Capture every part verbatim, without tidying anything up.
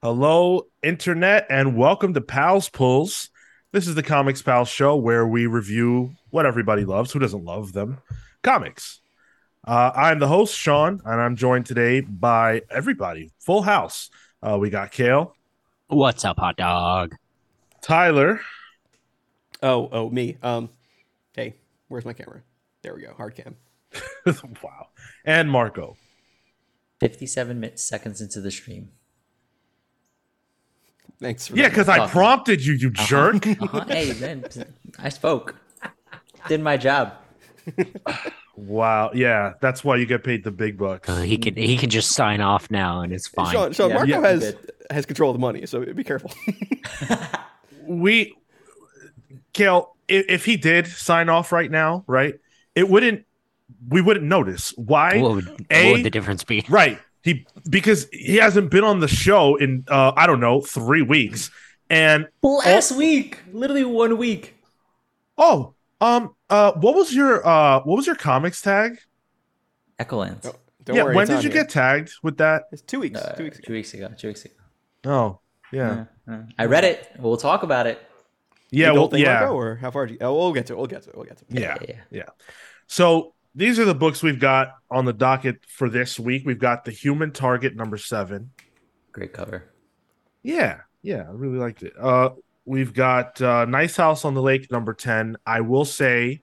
Hello, Internet, and welcome to Pals Pulls. This is the Comics Pals show where we review what everybody loves. Who doesn't love them? Comics. Uh, I'm the host, Sean, and I'm joined today by everybody. Full house. Uh, we got Kale. What's up, hot dog? Tyler. Oh, oh, me. Um, hey, where's my camera? There we go. Hard cam. Wow. And Marco. fifty-seven seconds into the stream. Thanks. For yeah, because I prompted you, you uh-huh. jerk. Uh-huh. Hey, man, I spoke. Did my job. Wow. Yeah, that's why you get paid the big bucks. Uh, he can he can just sign off now, and it's fine. Sean, Sean yeah, Marco yeah, has has control of the money, so be careful. we, Kale, if, if he did sign off right now, right, it wouldn't. We wouldn't notice. Why? What would, A, what would the difference be? Right. He because he hasn't been on the show in uh, I don't know three weeks and last all, week literally one week. Oh, um, uh, what was your uh, what was your comics tag? EchoLands. Oh, don't yeah, worry, when did you here. get tagged with that? It's two weeks. Uh, two weeks. Ago. Two weeks ago. Two weeks ago. Oh, yeah. Uh, uh, I read it. We'll talk about it. Yeah. Well, yeah. Marco, or how far? Do you, oh, we'll get to it. We'll get to it. We'll get to it. Yeah. Yeah. Yeah. yeah. So. These are the books we've got on the docket for this week. We've got The Human Target, number seven. Great cover. Yeah, yeah, I really liked it. Uh, we've got uh, Nice House on the Lake, number ten. I will say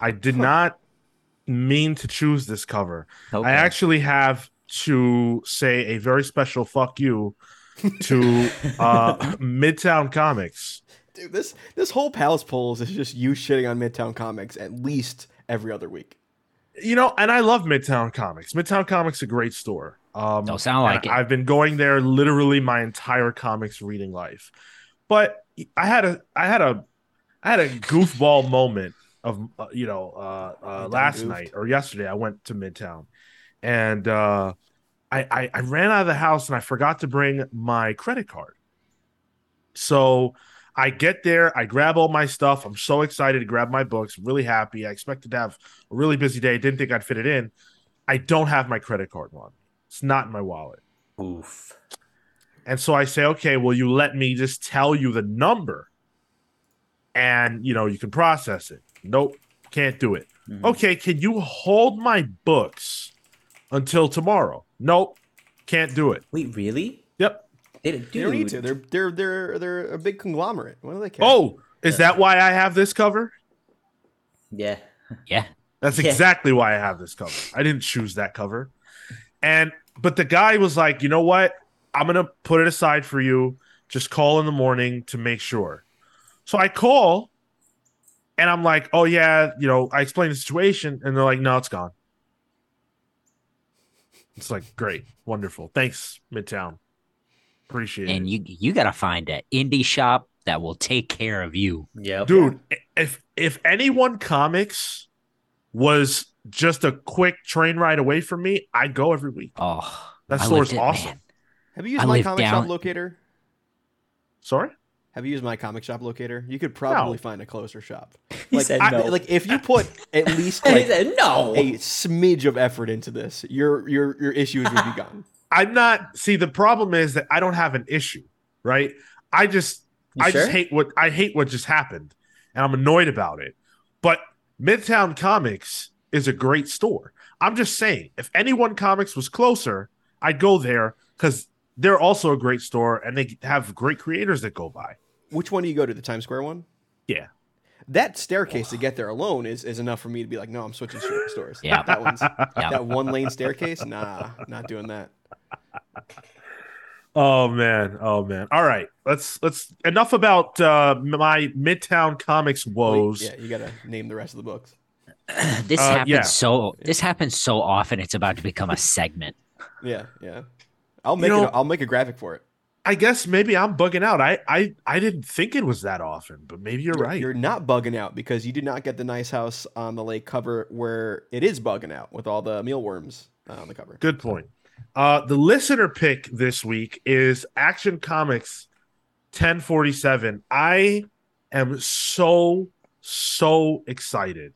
I did not mean to choose this cover. Okay. I actually have to say a very special fuck you to uh, Midtown Comics. Dude, this, this whole Palace Polls is just you shitting on Midtown Comics at least every other week. You know, and I love Midtown Comics. Midtown Comics is a great store. Um, Don't sound like it. I've been going there literally my entire comics reading life, but I had a, I had a, I had a goofball moment of uh, you know uh, uh, last goofed. night or yesterday. I went to Midtown, and uh, I, I I ran out of the house and I forgot to bring my credit card. So I get there, I grab all my stuff. I'm so excited to grab my books. I'm really happy. I expected to have a really busy day. I didn't think I'd fit it in. I don't have my credit card on. It's not in my wallet. Oof. And so I say, okay, will you let me just tell you the number? And, you know, you can process it. Nope, can't do it. Mm-hmm. Okay, can you hold my books until tomorrow? Nope, can't do it. Wait, really? They don't, they don't need to. They're they're they're they're a big conglomerate. What do they care? Oh, is that why I have this cover? Yeah, yeah. That's yeah. exactly why I have this cover. I didn't choose that cover, and but the guy was like, you know what? I'm gonna put it aside for you. Just call in the morning to make sure. So I call, and I'm like, oh yeah, you know, I explained the situation, and they're like, no, it's gone. It's like great, wonderful, thanks, Midtown. Appreciate and it. you you gotta find an indie shop that will take care of you. Yeah, dude. If if anyone comics was just a quick train ride away from me, I'd go every week. Oh, that store's awesome. Man. Have you used I my comic down... shop locator? Sorry, have you used my comic shop locator? You could probably no. find a closer shop. He like, said no. I, like if you put at least like, said, no. a smidge of effort into this, your your your issues would be gone. I'm not see the problem is that I don't have an issue, right? I just you I sure? just hate what I hate what just happened and I'm annoyed about it. But Midtown Comics is a great store. I'm just saying, if anyone comics was closer, I'd go there because they're also a great store and they have great creators that go by. Which one do you go to? The Times Square one? Yeah. That staircase to get there alone is, is enough for me to be like, no, I'm switching stores. Yeah. That one's yeah. that one lane staircase. Nah, not doing that. Oh man, oh man. All right. Let's let's enough about uh, my Midtown Comics woes. Wait, yeah, you gotta name the rest of the books. this uh, happens yeah. so this happens so often it's about to become a segment. Yeah, yeah. I'll make you know, it I'll make a graphic for it. I guess maybe I'm bugging out. I, I, I didn't think it was that often, but maybe you're right. You're not bugging out because you did not get the Nice House on the Lake cover where it is bugging out with all the mealworms on the cover. Good point. Uh, the listener pick this week is Action Comics ten forty-seven. I am so, so excited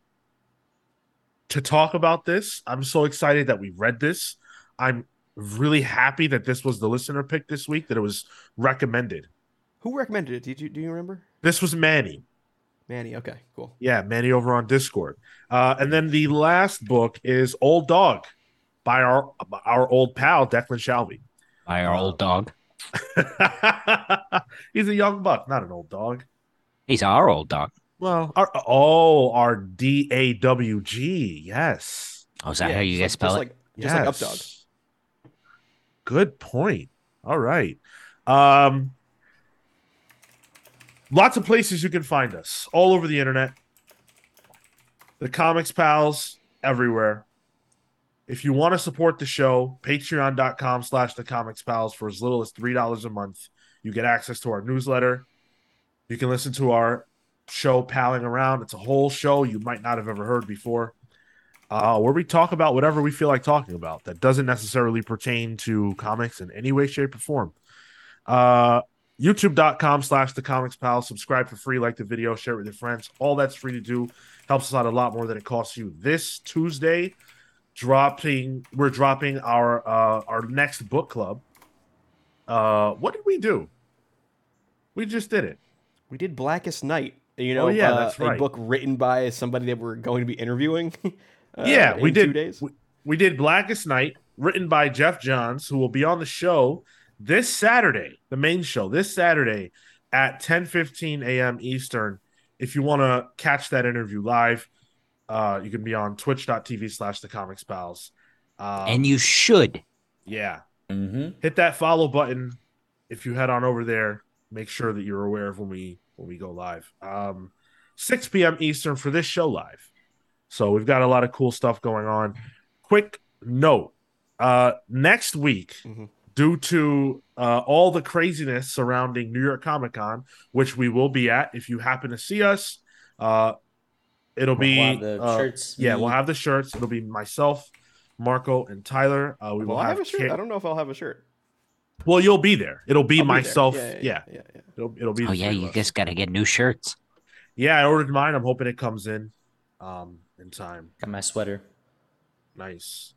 to talk about this. I'm so excited that we read this. I'm really happy that this was the listener pick this week, that it was recommended. Who recommended it? Did you do you remember? This was Manny. Manny, okay, cool. Yeah, Manny over on Discord. Uh, and then the last book is Old Dog by our our old pal Declan Shalvey. By our old dog. He's a young buck, not an old dog. He's our old dog. Well, our, oh, our D A W G. Yes. Oh, is that yeah, how you guys spell just it? Like, just yes. like up dog. Good point. All right. Um, lots of places you can find us all over the internet. The Comics Pals everywhere. If you want to support the show, patreon.com slash the Comics Pals for as little as three dollars a month. You get access to our newsletter. You can listen to our show Palling Around. It's a whole show you might not have ever heard before, uh, where we talk about whatever we feel like talking about that doesn't necessarily pertain to comics in any way, shape, or form. Uh, YouTube.com slash the Comics Pals. Subscribe for free, like the video, share it with your friends. All that's free to do. Helps us out a lot more than it costs you. This Tuesday... Dropping, we're dropping our uh, our next book club. Uh, what did we do? We just did it. We did Blackest Night. You know, oh, yeah, uh, that's right. A book written by somebody that we're going to be interviewing. Uh, yeah, in we did. Two days. We, we did Blackest Night, written by Geoff Johns, who will be on the show this Saturday, the main show this Saturday at ten fifteen a.m. Eastern. If you want to catch that interview live. Uh, you can be on twitch.tv slash the comics pals. Um, and you should. Yeah. Mm-hmm. Hit that follow button. If you head on over there, make sure that you're aware of when we when we go live. Um, six p.m. Eastern for this show live. So we've got a lot of cool stuff going on. Quick note. Uh, next week, mm-hmm. due to uh, all the craziness surrounding New York Comic Con, which we will be at if you happen to see us, uh, It'll be we'll the uh, shirts. Yeah, we'll have the shirts. It'll be myself, Marco, and Tyler. Uh, we will, will have, have a shirt. Kit. I don't know if I'll have a shirt. Well, you'll be there. It'll be I'll myself. Be yeah, yeah, yeah. yeah, yeah. It'll, it'll be. Oh yeah, you just gotta get new shirts. Yeah, I ordered mine. I'm hoping it comes in, um, in time. Got my sweater. Nice.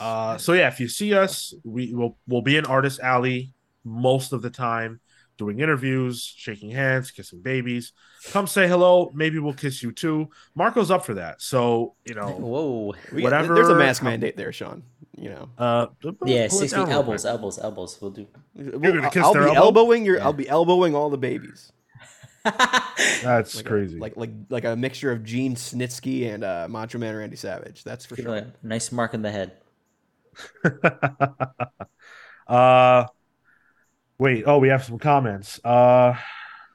Uh, so yeah, if you see us, we will we'll be in Artist Alley most of the time. Doing interviews, shaking hands, kissing babies. Come say hello. Maybe we'll kiss you too. Marco's up for that. So, you know, whoa, whatever. There's a mask mandate there, Sean. You know, uh, yeah, sixty elbows, right. elbows, elbows. We'll do. We'll, I'll, I'll be elbow? elbowing your. Yeah. I'll be elbowing all the babies. That's like crazy. A, like like like a mixture of Gene Snitsky and uh, Macho Man Randy Savage. That's for Give sure. Nice mark in the head. uh. Wait, oh, we have some comments. Uh,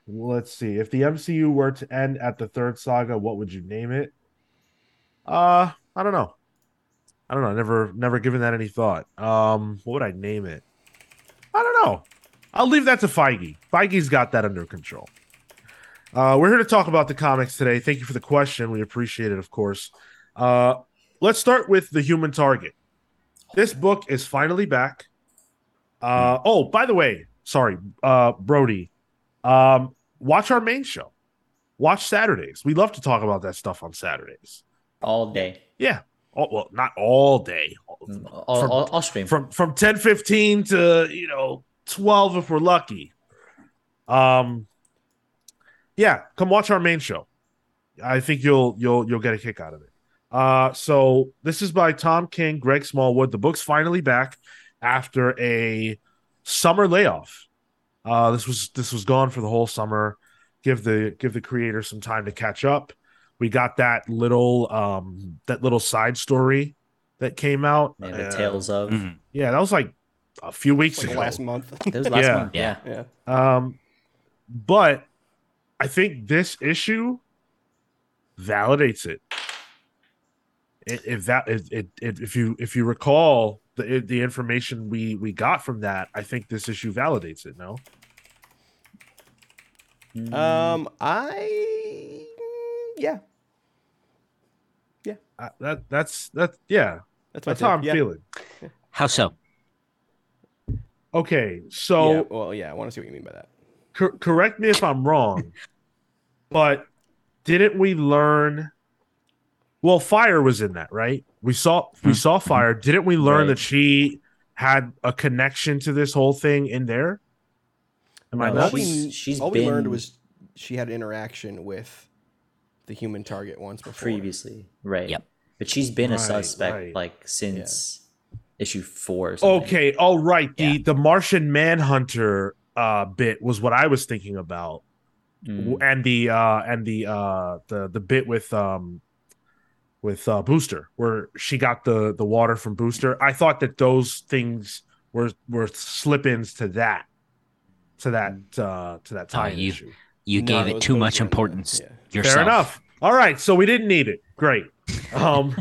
let's see. If the M C U were to end at the third saga, what would you name it? Uh, I don't know. I don't know. Never never given that any thought. Um, what would I name it? I don't know. I'll leave that to Feige. Feige's got that under control. Uh, we're here to talk about the comics today. Thank you for the question. We appreciate it, of course. Uh, let's start with The Human Target. This book is finally back. Uh, oh, by the way, Sorry, uh, Brody. Um, watch our main show. Watch Saturdays. We love to talk about that stuff on Saturdays. All day. Yeah. All, well, not all day. From, all, all, all stream from from ten fifteen to you know twelve if we're lucky. Um. Yeah, come watch our main show. I think you'll you'll you'll get a kick out of it. Uh, so this is by Tom King, Greg Smallwood. The book's finally back after a summer layoff. Uh, this was this was gone for the whole summer. Give the give the creator some time to catch up. We got that little um, that little side story that came out. And the uh, tales of mm-hmm. yeah, that was like a few weeks like ago, last month. That was last yeah. month. Yeah, yeah. Um, but I think this issue validates it. It it that it, it, it if you if you recall. The, the information we, we got from that, I think this issue validates it, no? Um, I... Yeah. Yeah. Uh, that That's... that yeah. That's, that's how I'm yeah. feeling. How so? Okay, so... Yeah, well, yeah, I want to see what you mean by that. Cor- correct me if I'm wrong, but didn't we learn... Well, Fire was in that, right? We saw we saw Fire. Didn't we learn right. that she had a connection to this whole thing in there? Am no, I not? She's, she's all we been... learned was she had interaction with the Human Target once before. Previously, right? Yep. But she's been right, a suspect right. like since yeah. issue four. Or something. Okay, all right. The yeah. the Martian Manhunter uh, bit was what I was thinking about, mm. and the uh, and the uh, the the bit with um with uh, Booster, where she got the the water from Booster. I thought that those things were were slip-ins to that. To that, uh, to that time uh, you, issue. You gave no, it too much importance yeah. yourself. Fair enough. All right, so we didn't need it. Great. Um,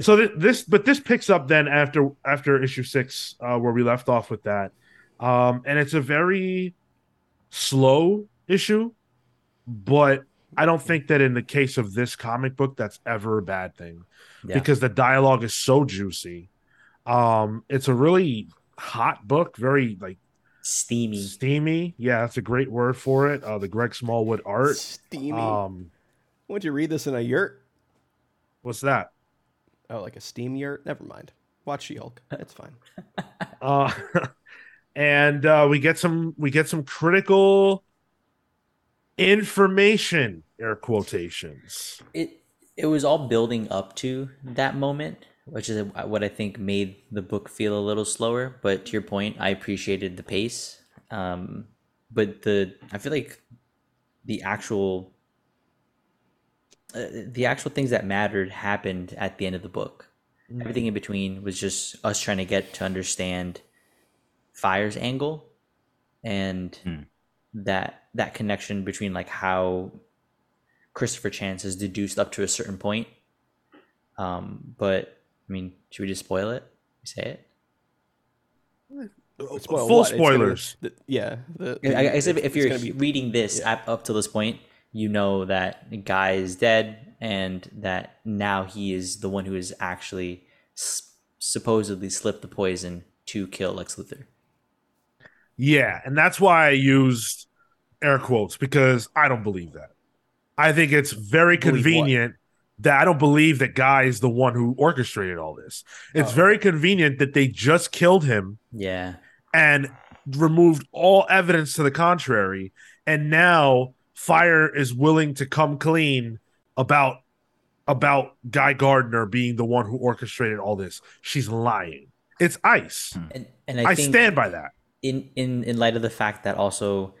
so th- this, but this picks up then after after issue six, uh, where we left off with that, um, and it's a very slow issue, but I don't think that in the case of this comic book, that's ever a bad thing, yeah. because the dialogue is so juicy. Um, it's a really hot book, very like. Steamy. Steamy. Yeah, that's a great word for it. Uh, the Greg Smallwood art. Steamy. Um, would you read this in a yurt? What's that? Oh, like a steam yurt? Never mind. Watch She-Hulk. It's fine. uh, and uh, we get some we get some critical information, air quotations. It it was all building up to that moment, which is what I think made the book feel a little slower. But to your point, I appreciated the pace. Um, but the I feel like the actual uh, the actual things that mattered happened at the end of the book. Mm-hmm. Everything in between was just us trying to get to understand Fire's angle and mm. that that connection between like how Christopher Chance is deduced up to a certain point. Um, but I mean, should we just spoil it? Say it. Spoil Full spoilers. Gonna, the, yeah. The, the, I, I if, if you're be, reading this yeah. up, up to this point, you know that Guy is dead and that now he is the one who has actually s- supposedly slipped the poison to kill Lex Luthor. Yeah, and that's why I used air quotes, because I don't believe that. I think it's very believe convenient. What? That I don't believe that Guy is the one who orchestrated all this. It's oh. very convenient that they just killed him yeah. and removed all evidence to the contrary. And now Fire is willing to come clean about, about Guy Gardner being the one who orchestrated all this. She's lying. It's Ice. And, and I, I think stand by that. In, in, in light of the fact that also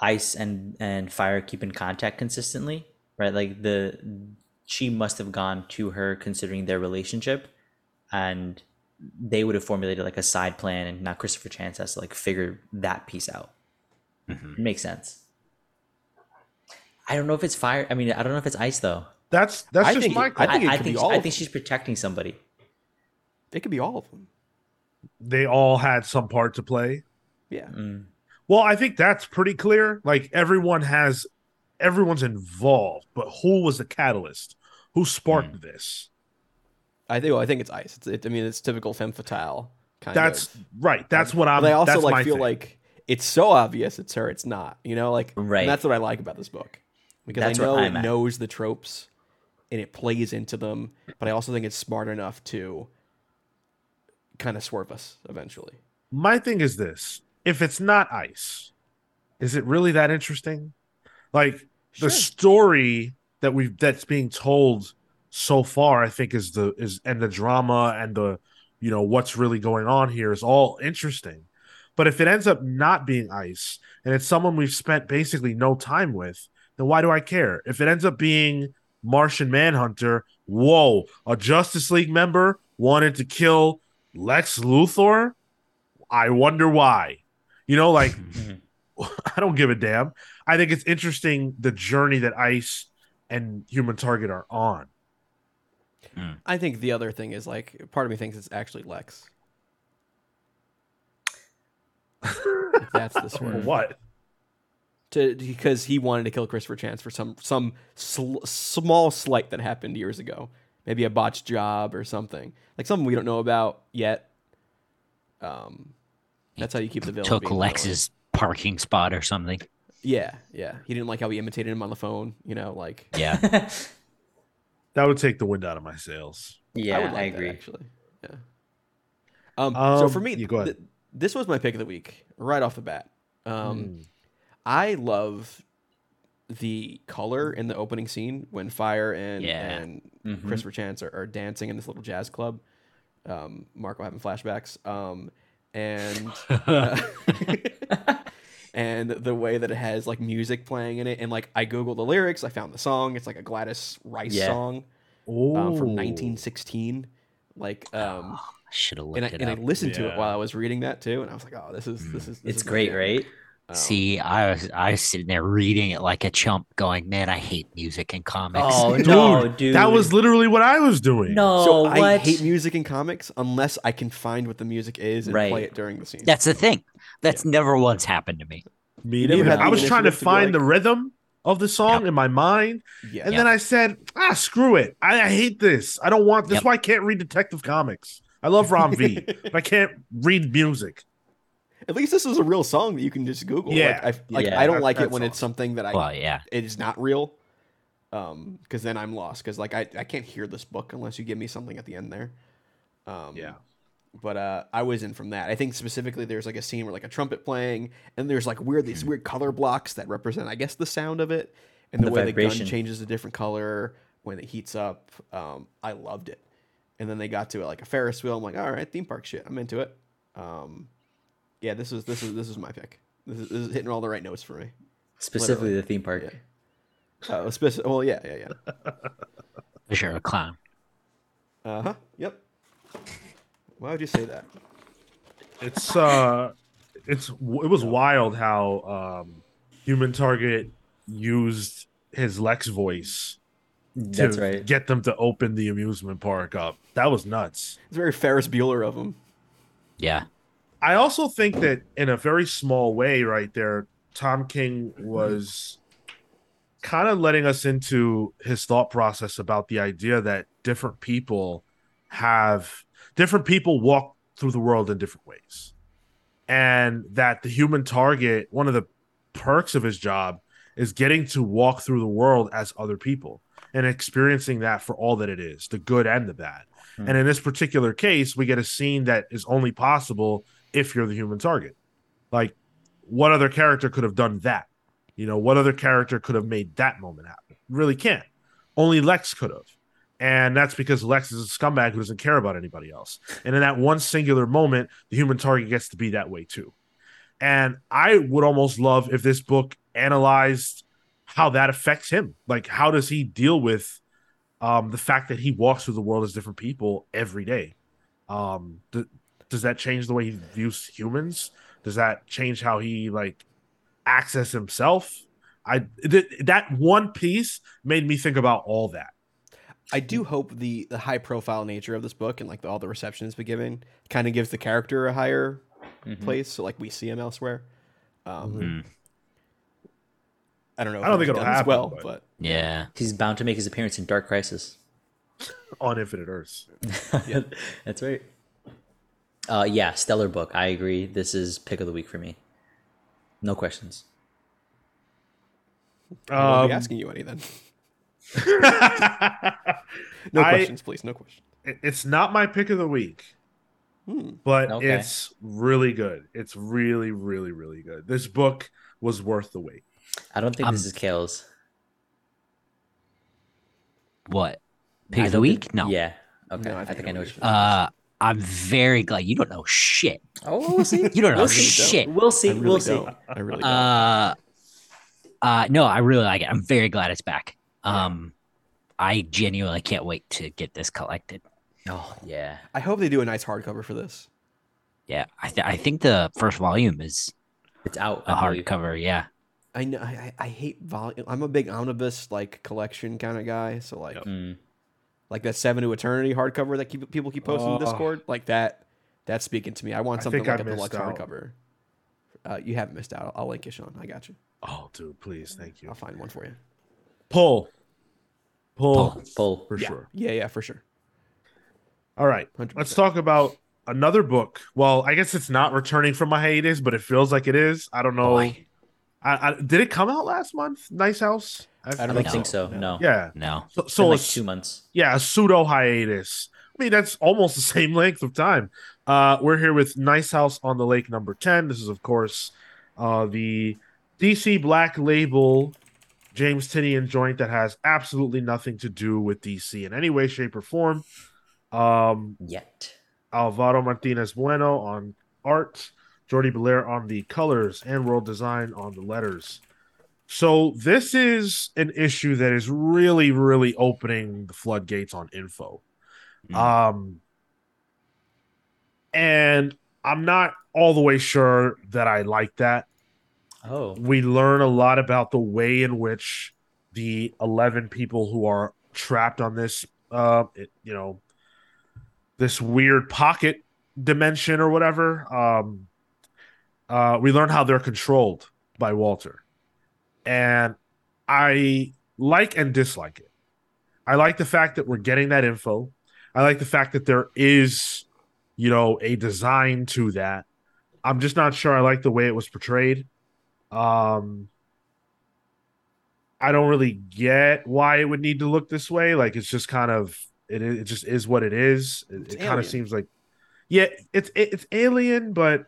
Ice and, and Fire keep in contact consistently, right? Like the... she must have gone to her considering their relationship, and they would have formulated like a side plan, and now Christopher Chance has to like figure that piece out. Mm-hmm. It makes sense. I don't know if it's Fire. I mean, I don't know if it's Ice though. That's that's I just think my. It, I think, it I, could think, be all I think she's protecting somebody. It could be all of them. They all had some part to play. Yeah. Mm. Well, I think that's pretty clear. Like everyone has. Everyone's involved, but who was the catalyst? Who sparked mm. this? I think. Well, I think it's Ice. It's, it, I mean, it's typical femme fatale. Kind that's of. right. That's what I'm. But I also that's like my feel thing. Like it's so obvious it's her. It's not. You know, like right. And that's what I like about this book, because that's I know it at. knows the tropes and it plays into them. But I also think it's smart enough to kind of swerve us eventually. My thing is this: if it's not Ice, is it really that interesting? Like the sure. story that we've that's being told so far, I think is the is and the drama and the you know what's really going on here is all interesting. But if it ends up not being Ice and it's someone we've spent basically no time with, then why do I care? If it ends up being Martian Manhunter, whoa, a Justice League member wanted to kill Lex Luthor? I wonder why. You know, like I don't give a damn. I think it's interesting the journey that Ice and Human Target are on. Mm. I think the other thing is like part of me thinks it's actually Lex. If that's the story. What? To because he wanted to kill Christopher Chance for some some sl- small slight that happened years ago, maybe a botched job or something, like something we don't know about yet. Um, that's how you keep the villain. Took Lex's going. parking spot or something. Yeah, yeah. He didn't like how we imitated him on the phone, you know, like... Yeah. That would take the wind out of my sails. Yeah, I, would like I agree. That, actually. Yeah. Um, um, so for me, yeah, th- this was my pick of the week right off the bat. Um, mm. I love the color in the opening scene when Fire and, yeah. and mm-hmm. Christopher Chance are, are dancing in this little jazz club. Um, Marco having flashbacks. Um, and uh, and the way that it has like music playing in it. And like I Googled the lyrics. I found the song. It's like a Gladys Rice yeah. song um, from nineteen sixteen. Like um oh, I should have looked and I, it and up. I listened yeah. to it while I was reading that too, and I was like, oh, this is this is this it's is great, right? Um, See, I was I was sitting there reading it like a chump, going, man, I hate music and comics. Oh dude, no, dude, that was literally what I was doing. No, so what? I hate music and comics unless I can find what the music is and right. play it during the scene. That's the thing. That's yeah. never once happened to me. Me neither. I was trying to find to like, the rhythm of the song yep. in my mind. Yep. And then I said, ah, screw it. I, I hate this. I don't want this. Yep. Why I can't read Detective Comics. I love Rom V, but I can't read music. At least this is a real song that you can just Google. Yeah. Like, I, like, yeah, I don't that, like it when awesome. It's something that I, well, yeah. it is not real. Um, because then I'm lost. Because like I, I can't hear this book unless you give me something at the end there. Um, yeah. But uh, I was in from that. I think specifically there's like a scene where like a trumpet playing, and there's like weird these weird color blocks that represent, I guess, the sound of it, and the, the way vibration. The gun changes a different color when it heats up. Um, I loved it. And then they got to it like a Ferris wheel. I'm like, all right, theme park shit. I'm into it. Um, yeah, this is this is this is my pick. This is, this is hitting all the right notes for me. Specifically Literally. The theme park. Yeah. Uh, speci- well, yeah, yeah, yeah. Because you're a clown. Uh huh. Yep. Why would you say that? It's uh, it's it was wild how um, Human Target used his Lex voice to That's right. get them to open the amusement park up. That was nuts. It's very Ferris Bueller of them. Yeah. I also think that in a very small way, right there, Tom King was kind of letting us into his thought process about the idea that different people have. Different people walk through the world in different ways. And that the Human Target, one of the perks of his job is getting to walk through the world as other people and experiencing that for all that it is, the good and the bad. Hmm. And in this particular case, we get a scene that is only possible if you're the Human Target. Like, what other character could have done that? You know, what other character could have made that moment happen? Really can't. Only Lex could have. And that's because Lex is a scumbag who doesn't care about anybody else. And in that one singular moment, the Human Target gets to be that way too. And I would almost love if this book analyzed how that affects him. Like, how does he deal with um, the fact that he walks through the world as different people every day? Um, th- does that change the way he views humans? Does that change how he like acts as himself? I th- that one piece made me think about all that. I do hope the, the high profile nature of this book and like the, all the reception it's been given kind of gives the character a higher mm-hmm. place. So like we see him elsewhere. Um, mm-hmm. I don't know. If I don't think it'll happen. Well, but... But... Yeah. He's bound to make his appearance in Dark Crisis. On Infinite Earths. Yeah. That's right. Uh, yeah. Stellar book. I agree. This is pick of the week for me. No questions. Um, I won't be asking you any then. No questions, I, please. No questions. It's not my pick of the week, hmm. but okay. It's really good. It's really, really, really good. This book was worth the wait. I don't think um, this is Kale's. What? Pick of the week? Think, no. Yeah. Okay. No, I, think I think I know. What uh, I'm very glad you don't know shit. Oh, we'll see. You don't know we'll shit. Don't. We'll see. I really we'll don't. see. I really. Don't. Uh, uh, no, I really like it. I'm very glad it's back. Um, I genuinely can't wait to get this collected. Oh yeah! I hope they do a nice hardcover for this. Yeah, I th- I think the first volume is it's out a hardcover. Yeah, I know. I, I hate volume. I'm a big omnibus like collection kind of guy. So like, mm. like that Seven to Eternity hardcover that keep, people keep posting oh. in Discord, like that. That's speaking to me. I want something I like I a deluxe out. hardcover. Uh, you haven't missed out. I'll, I'll link you, Sean. I got you. Oh, dude, please, thank you. I'll find one for you. Pull. Pull, pull, pull for yeah. sure. Yeah, yeah, for sure. All right, one hundred percent. Let's talk about another book. Well, I guess it's not returning from my hiatus, but it feels like it is. I don't know. I, I, did it come out last month? Nice House? I, I don't think so. so. No. Yeah. No. So, so like two months. Yeah, a pseudo hiatus I mean, that's almost the same length of time. Uh, we're here with Nice House on the Lake number ten. This is, of course, uh, the D C Black Label James Tynion joint that has absolutely nothing to do with D C in any way, shape, or form. Um, Yet. Alvaro Martinez Bueno on art, Jordie Bellaire on the colors, and World Design on the letters. So this is an issue that is really, really opening the floodgates on info. Mm. Um, and I'm not all the way sure that I like that. Oh, we learn a lot about the way in which the eleven people who are trapped on this, uh, it, you know, this weird pocket dimension or whatever. Um, uh, we learn how they're controlled by Walter. And I like and dislike it. I like the fact that we're getting that info. I like the fact that there is, you know, a design to that. I'm just not sure I like the way it was portrayed. Um, I don't really get why it would need to look this way. Like, it's just kind of, it, it just is what it is. It, it kind of seems like, yeah, it's it, it's alien, but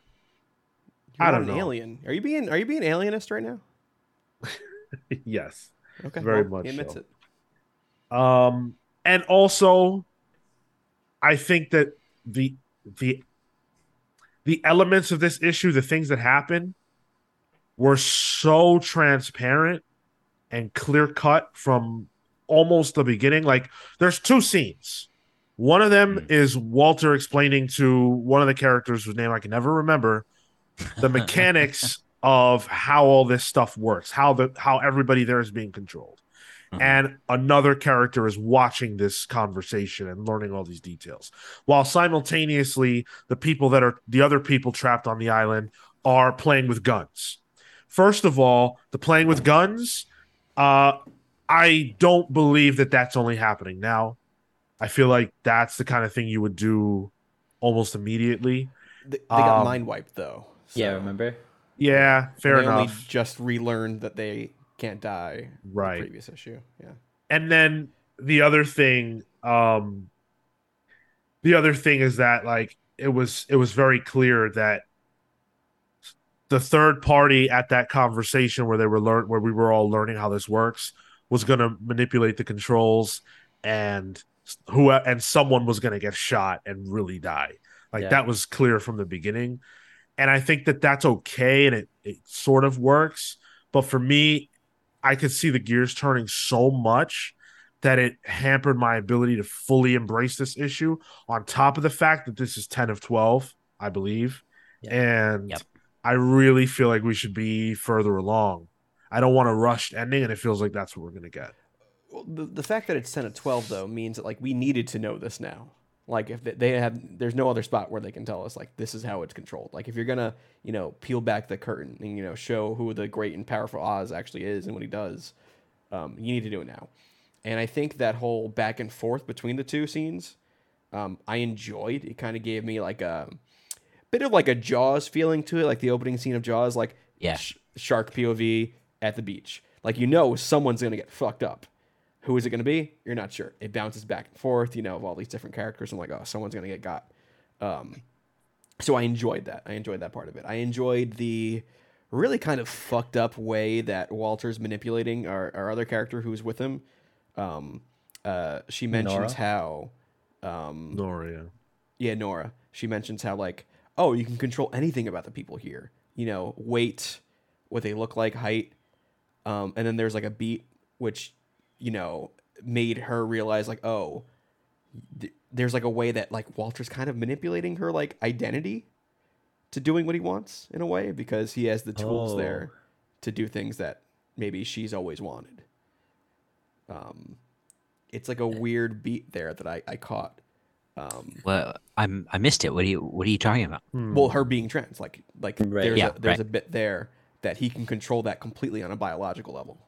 You're I don't know. Alien? Are you being are you being alienist right now? Yes. Okay. Very well, much. He admits so. it. Um, and also, I think that the the the elements of this issue, the things that happen, were so transparent and clear cut from almost the beginning. Like, there's two scenes. One of them mm. is Walter explaining to one of the characters whose name I can never remember the mechanics of how all this stuff works, how the how everybody there is being controlled. Uh-huh. And another character is watching this conversation and learning all these details, while simultaneously the people that are the other people trapped on the island are playing with guns. First of all, the playing with guns, uh, I don't believe that that's only happening now. I feel like that's the kind of thing you would do almost immediately. They, they got um, mind wiped, though. So. Yeah, remember? Yeah, fair enough. They only just relearned that they can't die. Right. In the previous issue. Yeah. And then the other thing, um, the other thing is that, like, it was it was very clear that the third party at that conversation where they were learn where we were all learning how this works was going to manipulate the controls, and who and someone was going to get shot and really die. Like, yeah. That was clear from the beginning. And I think that that's okay, and it, it sort of works. But for me, I could see the gears turning so much that it hampered my ability to fully embrace this issue, on top of the fact that this is ten of twelve, I believe. Yep. And yep. I really feel like we should be further along. I don't want a rushed ending, and it feels like that's what we're going to get. Well, the, the fact that it's ten of twelve, though, means that, like, we needed to know this now. Like, if they have, there's no other spot where they can tell us, like, this is how it's controlled. Like, if you're gonna, you know, peel back the curtain and, you know, show who the great and powerful Oz actually is and what he does, um, you need to do it now. And I think that whole back and forth between the two scenes, um, I enjoyed. It kind of gave me like a bit of like a Jaws feeling to it, like the opening scene of Jaws, like yeah. sh- shark P O V at the beach. Like, you know, someone's gonna get fucked up. Who is it going to be? You're not sure. It bounces back and forth, you know, of all these different characters. I'm like, oh, someone's going to get got. Um, so I enjoyed that. I enjoyed that part of it. I enjoyed the really kind of fucked up way that Walter's manipulating our, our other character who's with him. Um, uh, she mentions Nora? how... Um, Nora, yeah. Yeah, Nora. She mentions how, like, oh, you can control anything about the people here. You know, weight, what they look like, height. Um, and then there's, like, a beat, which... you know, made her realize, like, oh, th- there's, like, a way that, like, Walter's kind of manipulating her, like, identity to doing what he wants, in a way, because he has the tools oh. there to do things that maybe she's always wanted. Um, it's, like, a weird beat there that I, I caught. Um, well, I'm, I missed it. What are you, what are you talking about? Well, her being trans. Like, like right. there's, yeah, a, there's right. a bit there that he can control that completely on a biological level.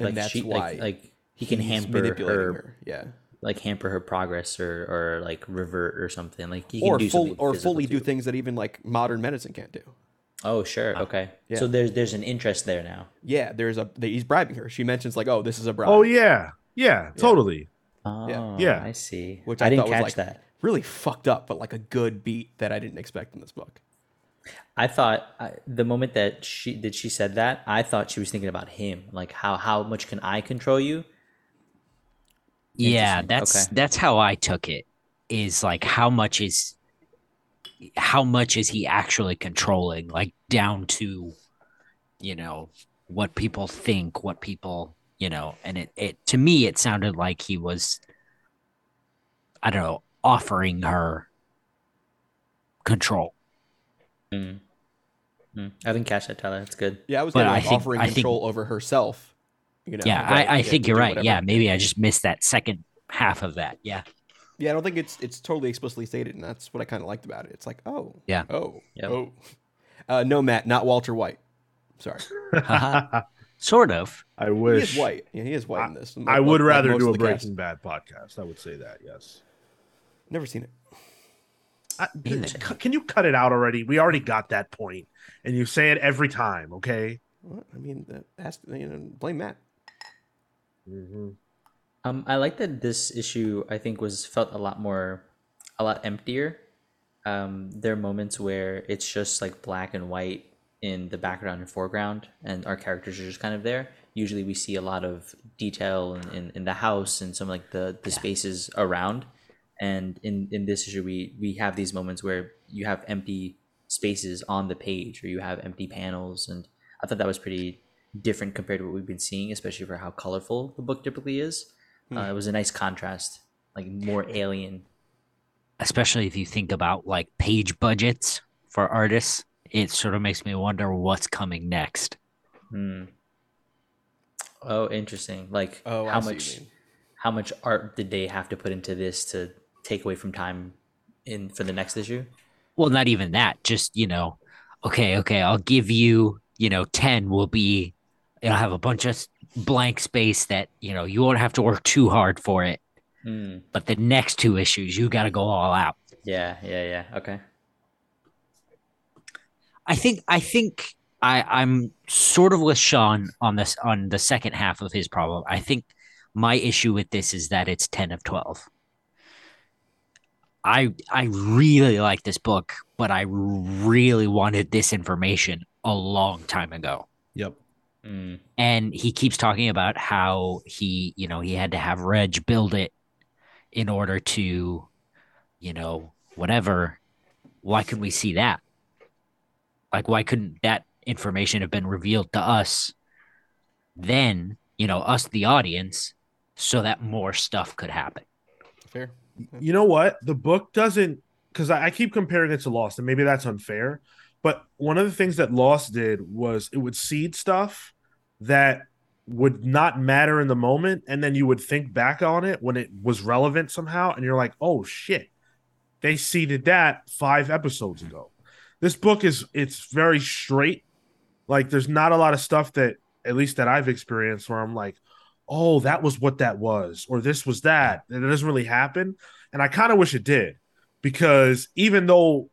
And like that's she, why like, like he can hamper her, her, yeah, like hamper her progress or, or like revert or something like he can or do full, or fully too. do things that even like modern medicine can't do. Oh sure, uh, okay. Yeah. So there's there's an interest there now. Yeah, there's a he's bribing her. She mentions like, oh, this is a bribe. Oh yeah, yeah, yeah. totally. Oh, yeah. yeah. I see. Which I, I didn't catch was, like, that. Really fucked up, but like a good beat that I didn't expect in this book. I thought I, the moment that she that she said that, I thought she was thinking about him, like how how much can I control you? Yeah, that's okay. that's how I took it. Is like how much is how much is he actually controlling? Like down to, you know, what people think, what people, you know, and it, it to me it sounded like he was, I don't know, offering her control. Mm. Mm. I didn't catch that, Tyler. That's good. Yeah, I was gonna, like, I offering think, control think, over herself. You know, yeah, I, I think you're right. Whatever. Yeah, maybe I just missed that second half of that. Yeah. Yeah, I don't think it's it's totally explicitly stated, and that's what I kind of liked about it. It's like, oh, yeah, oh, yep. oh, uh, no, Matt, not Walter White. Sorry. uh, sort of. I wish. He is white. Yeah, he is white I, in this. Like, I would like, rather like do a Breaking cast. Bad podcast. I would say that. Yes. Never seen it. I, can you cut it out already? We already got that point, and you say it every time. Okay. Well, I mean, ask, you know, blame Matt. Mm-hmm. Um, I like that this issue, I think, was felt a lot more, a lot emptier. Um, there are moments where it's just like black and white in the background and foreground, and our characters are just kind of there. Usually, we see a lot of detail in, in, in the house and some like the, the yeah. spaces around. And in, in this issue, we, we have these moments where you have empty spaces on the page, or you have empty panels. And I thought that was pretty different compared to what we've been seeing, especially for how colorful the book typically is. Mm. Uh, it was a nice contrast, like more alien. Especially if you think about like page budgets for artists, it sort of makes me wonder what's coming next. Mm. Oh, interesting. Like oh, how much how much art did they have to put into this to take away from time in for the next issue? Well, not even that, just, you know, okay, okay, I'll give you, you know, ten will be, it'll have a bunch of blank space that, you know, you won't have to work too hard for it. Mm. But the next two issues, you got to go all out. Yeah, yeah, yeah. Okay. I think, I think I, I'm sort of with Sean on this, on the second half of his problem. I think my issue with this is that it's ten of twelve. I I really like this book, but I really wanted this information a long time ago. Yep. Mm. And he keeps talking about how he, you know, he had to have Reg build it in order to, you know, whatever. Why couldn't we see that? Like, why couldn't that information have been revealed to us then, you know, us, the audience, so that more stuff could happen? Fair. You know what? The book doesn't, because I, I keep comparing it to Lost, and maybe that's unfair, but one of the things that Lost did was it would seed stuff that would not matter in the moment, and then you would think back on it when it was relevant somehow, and you're like, oh, shit, they seeded that five episodes ago. This book is, it's very straight. Like, there's not a lot of stuff that, at least that I've experienced, where I'm like, oh, that was what that was, or this was that. And it doesn't really happen. And I kind of wish it did, because even though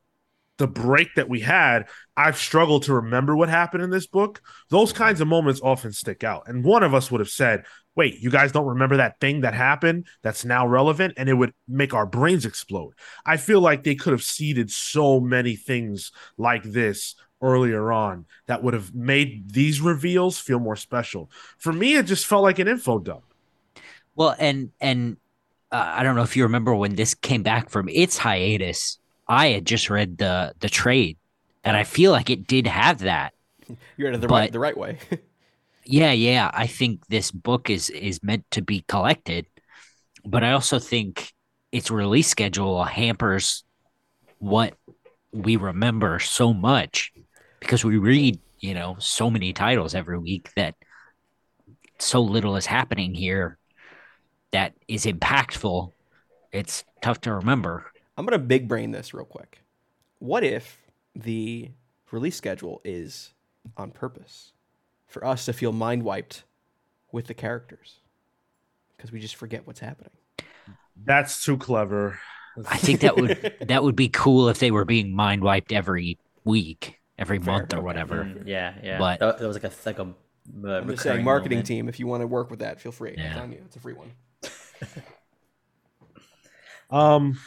the break that we had, I've struggled to remember what happened in this book, those kinds of moments often stick out. And one of us would have said, wait, you guys don't remember that thing that happened that's now relevant? And it would make our brains explode. I feel like they could have seeded so many things like this earlier on that would have made these reveals feel more special. For me, it just felt like an info dump. Well, and and uh, I don't know if you remember when this came back from its hiatus, I had just read the the trade, and I feel like it did have that. You read it the right the right way. yeah, yeah. I think this book is is meant to be collected, but I also think its release schedule hampers what we remember so much, because we read, you know, so many titles every week that so little is happening here that is impactful. It's tough to remember. I'm going to big brain this real quick. What if the release schedule is on purpose for us to feel mind wiped with the characters, because we just forget what's happening? That's too clever. I think that would that would be cool if they were being mind wiped every week, every Fair. month, or whatever. Mm, yeah, yeah. But that was like a like a. Uh, I'm just saying, marketing moment. Team. If you want to work with that, feel free. Yeah. It's on you. It's a free one. Um,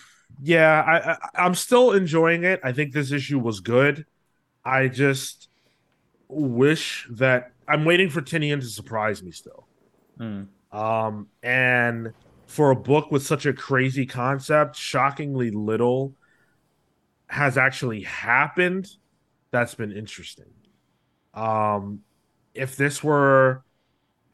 yeah, I, I, I'm still enjoying it. I think this issue was good. I just wish that I'm waiting for Tynion to surprise me still. Mm. Um, and for a book with such a crazy concept, shockingly little has actually happened. That's been interesting. Um, if this were,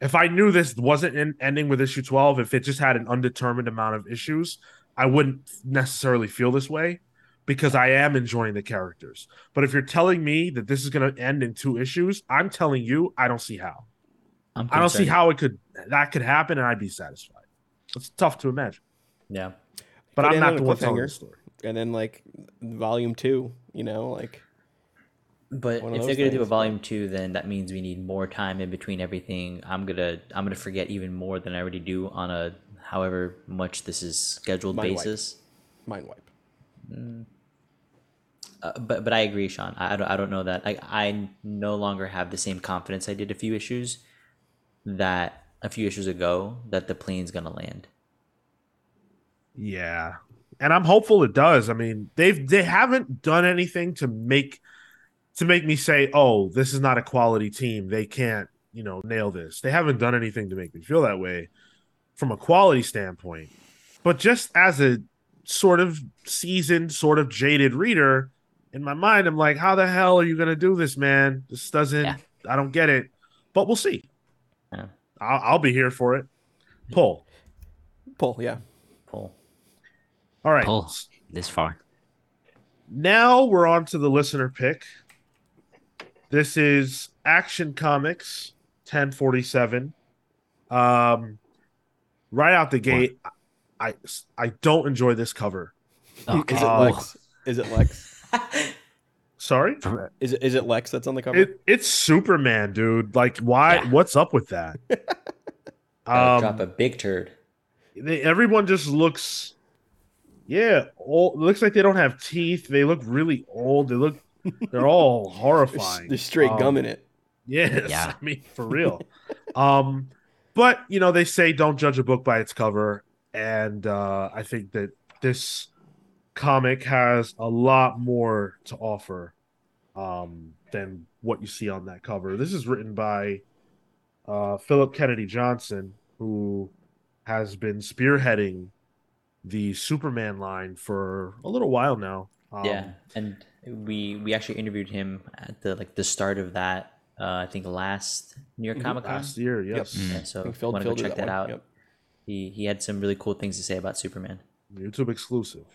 if I knew this wasn't in, ending with issue twelve, if it just had an undetermined amount of issues, I wouldn't necessarily feel this way because I am enjoying the characters. But if you're telling me that this is going to end in two issues, I'm telling you, I don't see how. I'm I don't see how it could that could happen, and I'd be satisfied. It's tough to imagine. Yeah, but, but I'm not the one telling the story. And then like volume two, you know, like. But if they're going to do a volume two, then that means we need more time in between everything. I'm gonna I'm gonna forget even more than I already do on a however much this is scheduled Mind basis. Wipe. Mind wipe. Mm. Uh, but but I agree, Sean. I, I don't I don't know that I I no longer have the same confidence I did a few issues that a few issues ago that the plane's gonna land. Yeah, and I'm hopeful it does. I mean, they've they haven't done anything to make. To make me say, oh, this is not a quality team. They can't, you know, nail this. They haven't done anything to make me feel that way from a quality standpoint. But just as a sort of seasoned, sort of jaded reader, in my mind, I'm like, how the hell are you going to do this, man? This doesn't, yeah. I don't get it. But we'll see. Yeah. I'll, I'll be here for it. Pull. Pull, yeah. Pull. All right. Pull this far. Now we're on to the listener pick. This is Action Comics ten forty-seven. Um, right out the gate, I, I I don't enjoy this cover. Oh, is it Lex? Is it Lex? Sorry? Is it is it Lex that's on the cover? It, it's Superman, dude. Like, why? Yeah. What's up with that? um, drop a big turd. They, everyone just looks, yeah, old, looks like they don't have teeth. They look really old. They look. They're all horrifying. There's straight um, gum in it. Yes, yeah. I mean, for real. um, but, you know, they say don't judge a book by its cover. And uh, I think that this comic has a lot more to offer um, than what you see on that cover. This is written by uh, Phillip Kennedy Johnson, who has been spearheading the Superman line for a little while now. Um, yeah, and... We we actually interviewed him at the like the start of that uh, I think last New York Comic Con last year, yes. Yep. Yeah, so if you want to go check that, that out. Yep. He he had some really cool things to say about Superman. YouTube exclusive.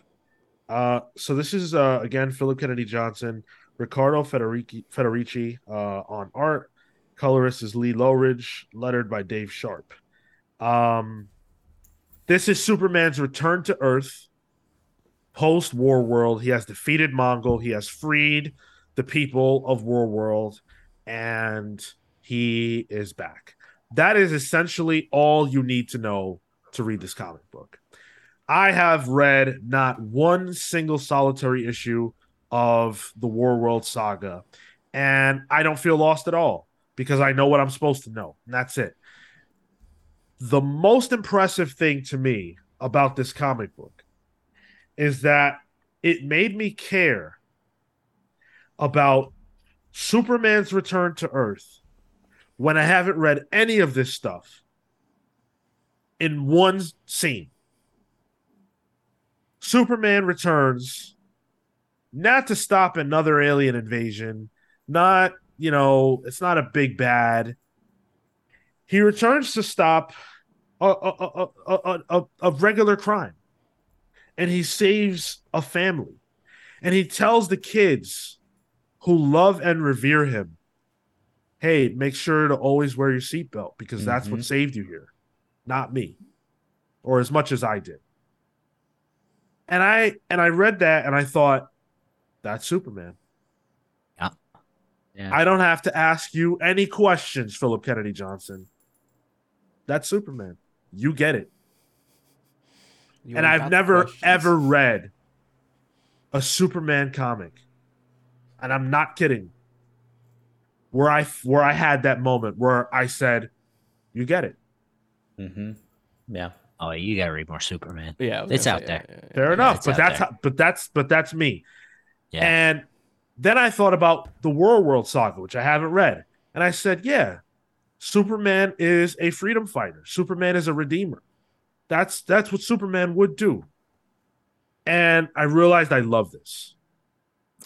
Uh, so this is uh, again Phillip Kennedy Johnson, Riccardo Federici, Federici uh, on art, colorist is Lee Lowridge, lettered by Dave Sharp. Um, this is Superman's return to Earth. Post-war world, he has defeated Mongol, he has freed the people of Warworld, and he is back. That is essentially all you need to know to read this comic book. I have read not one single solitary issue of the Warworld saga, and I don't feel lost at all because I know what I'm supposed to know, and that's it. The most impressive thing to me about this comic book is that it made me care about Superman's return to Earth when I haven't read any of this stuff in one scene. Superman returns not to stop another alien invasion, not, you know, it's not a big bad. He returns to stop a, a, a, a, a, a regular crime. And he saves a family. And he tells the kids who love and revere him, hey, make sure to always wear your seatbelt because that's mm-hmm. what saved you here, not me, or as much as I did. And I and I read that and I thought, that's Superman. Yeah. yeah. I don't have to ask you any questions, Phillip Kennedy Johnson. That's Superman. You get it. You and I've never, ever read a Superman comic, and I'm not kidding, where I where I had that moment where I said, you get it. Mm-hmm. Yeah. oh, you gotta read more Superman. Yeah, it's out there. Fair enough, but that's how, but that's but that's me. Yeah. And then I thought about the Warworld saga, which I haven't read, and I said, yeah, Superman is a freedom fighter. Superman is a redeemer. That's that's what Superman would do. And I realized I love this.